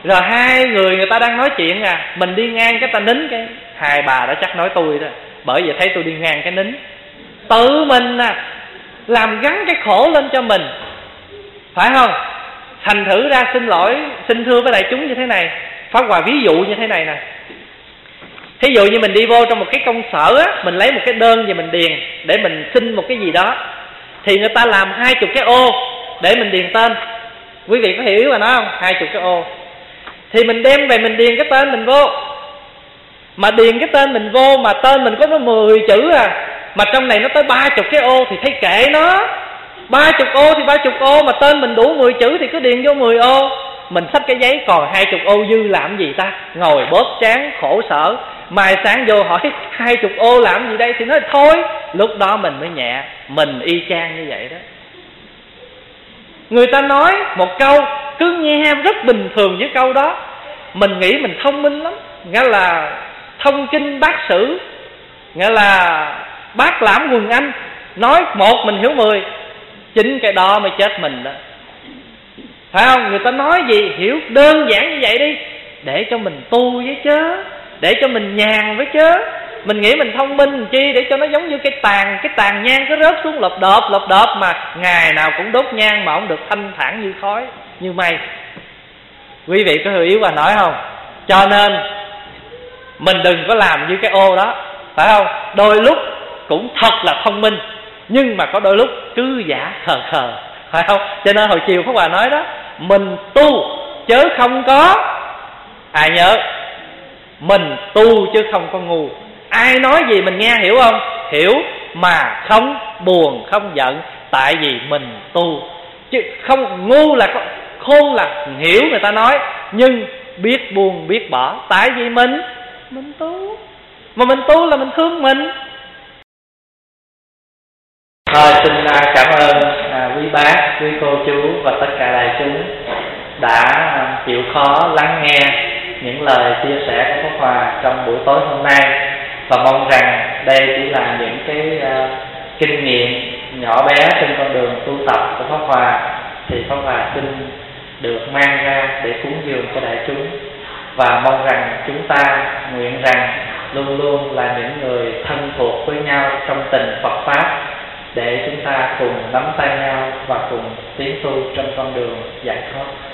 Rồi hai người người ta đang nói chuyện à, mình đi ngang cái ta nín cái, hai bà đã chắc nói tôi đó, bởi vì thấy tôi đi ngang cái nín. Tự mình à, làm gắn cái khổ lên cho mình, phải không? Thành thử ra xin lỗi, xin thưa với đại chúng như thế này, Pháp Hòa ví dụ như thế này nè. Thí dụ như mình đi vô trong một cái công sở á, mình lấy một cái đơn về mình điền để mình xin một cái gì đó, thì người ta làm hai chục cái ô để mình điền tên. Quý vị có hiểu mà nói không? Hai chục cái ô thì mình đem về mình điền cái tên mình vô. Mà điền cái tên mình vô mà tên mình có nó mười chữ à, mà trong này nó tới ba chục cái ô thì thấy kệ nó. Ba chục ô thì ba chục ô, mà tên mình đủ mười chữ thì cứ điền vô mười ô. Mình xách cái giấy còn hai chục ô dư làm gì ta? Ngồi bóp trán khổ sở, mai sáng vô hỏi hai chục ô làm gì đây? Thì nói thôi, lúc đó mình mới nhẹ. Mình y chang như vậy đó. Người ta nói một câu cứ nghe rất bình thường với câu đó, mình nghĩ mình thông minh lắm, nghĩa là thông kinh bác sử, nghĩa là bác lãm quần anh, nói một mình hiểu mười. Chính cái đó mới chết mình đó, phải không? Người ta nói gì hiểu đơn giản như vậy đi, để cho mình tu với chớ, để cho mình nhàn với chớ. Mình nghĩ mình thông minh làm chi, để cho nó giống như cái tàn, cái tàn nhang cứ rớt xuống lộp độp lộp độp, mà ngày nào cũng đốt nhang mà không được thanh thản như khói, như mây. Quý vị có hiểu ý và nói không? Cho nên mình đừng có làm như cái ô đó, phải không? Đôi lúc cũng thật là thông minh, nhưng mà có đôi lúc cứ giả khờ khờ, phải không? Cho nên hồi chiều Pháp Hòa nói đó, mình tu chứ không có ai nhớ, mình tu chứ không có ngu. Ai nói gì mình nghe hiểu không? Hiểu mà không buồn không giận, tại vì mình tu. Chứ không ngu là khôn, là hiểu người ta nói nhưng biết buồn biết bỏ, tại vì mình mình tu. Mà mình tu là mình thương mình. Thôi xin cảm ơn à, quý bác, quý cô chú và tất cả đại chúng đã à, chịu khó lắng nghe những lời chia sẻ của Pháp Hòa trong buổi tối hôm nay. Và mong rằng đây chỉ là những cái à, kinh nghiệm nhỏ bé trên con đường tu tập của Pháp Hòa, thì Pháp Hòa xin được mang ra để cúng dường cho đại chúng. Và mong rằng chúng ta nguyện rằng luôn luôn là những người thân thuộc với nhau trong tình Phật Pháp, để chúng ta cùng nắm tay nhau và cùng tiến tu trong con đường giải thoát.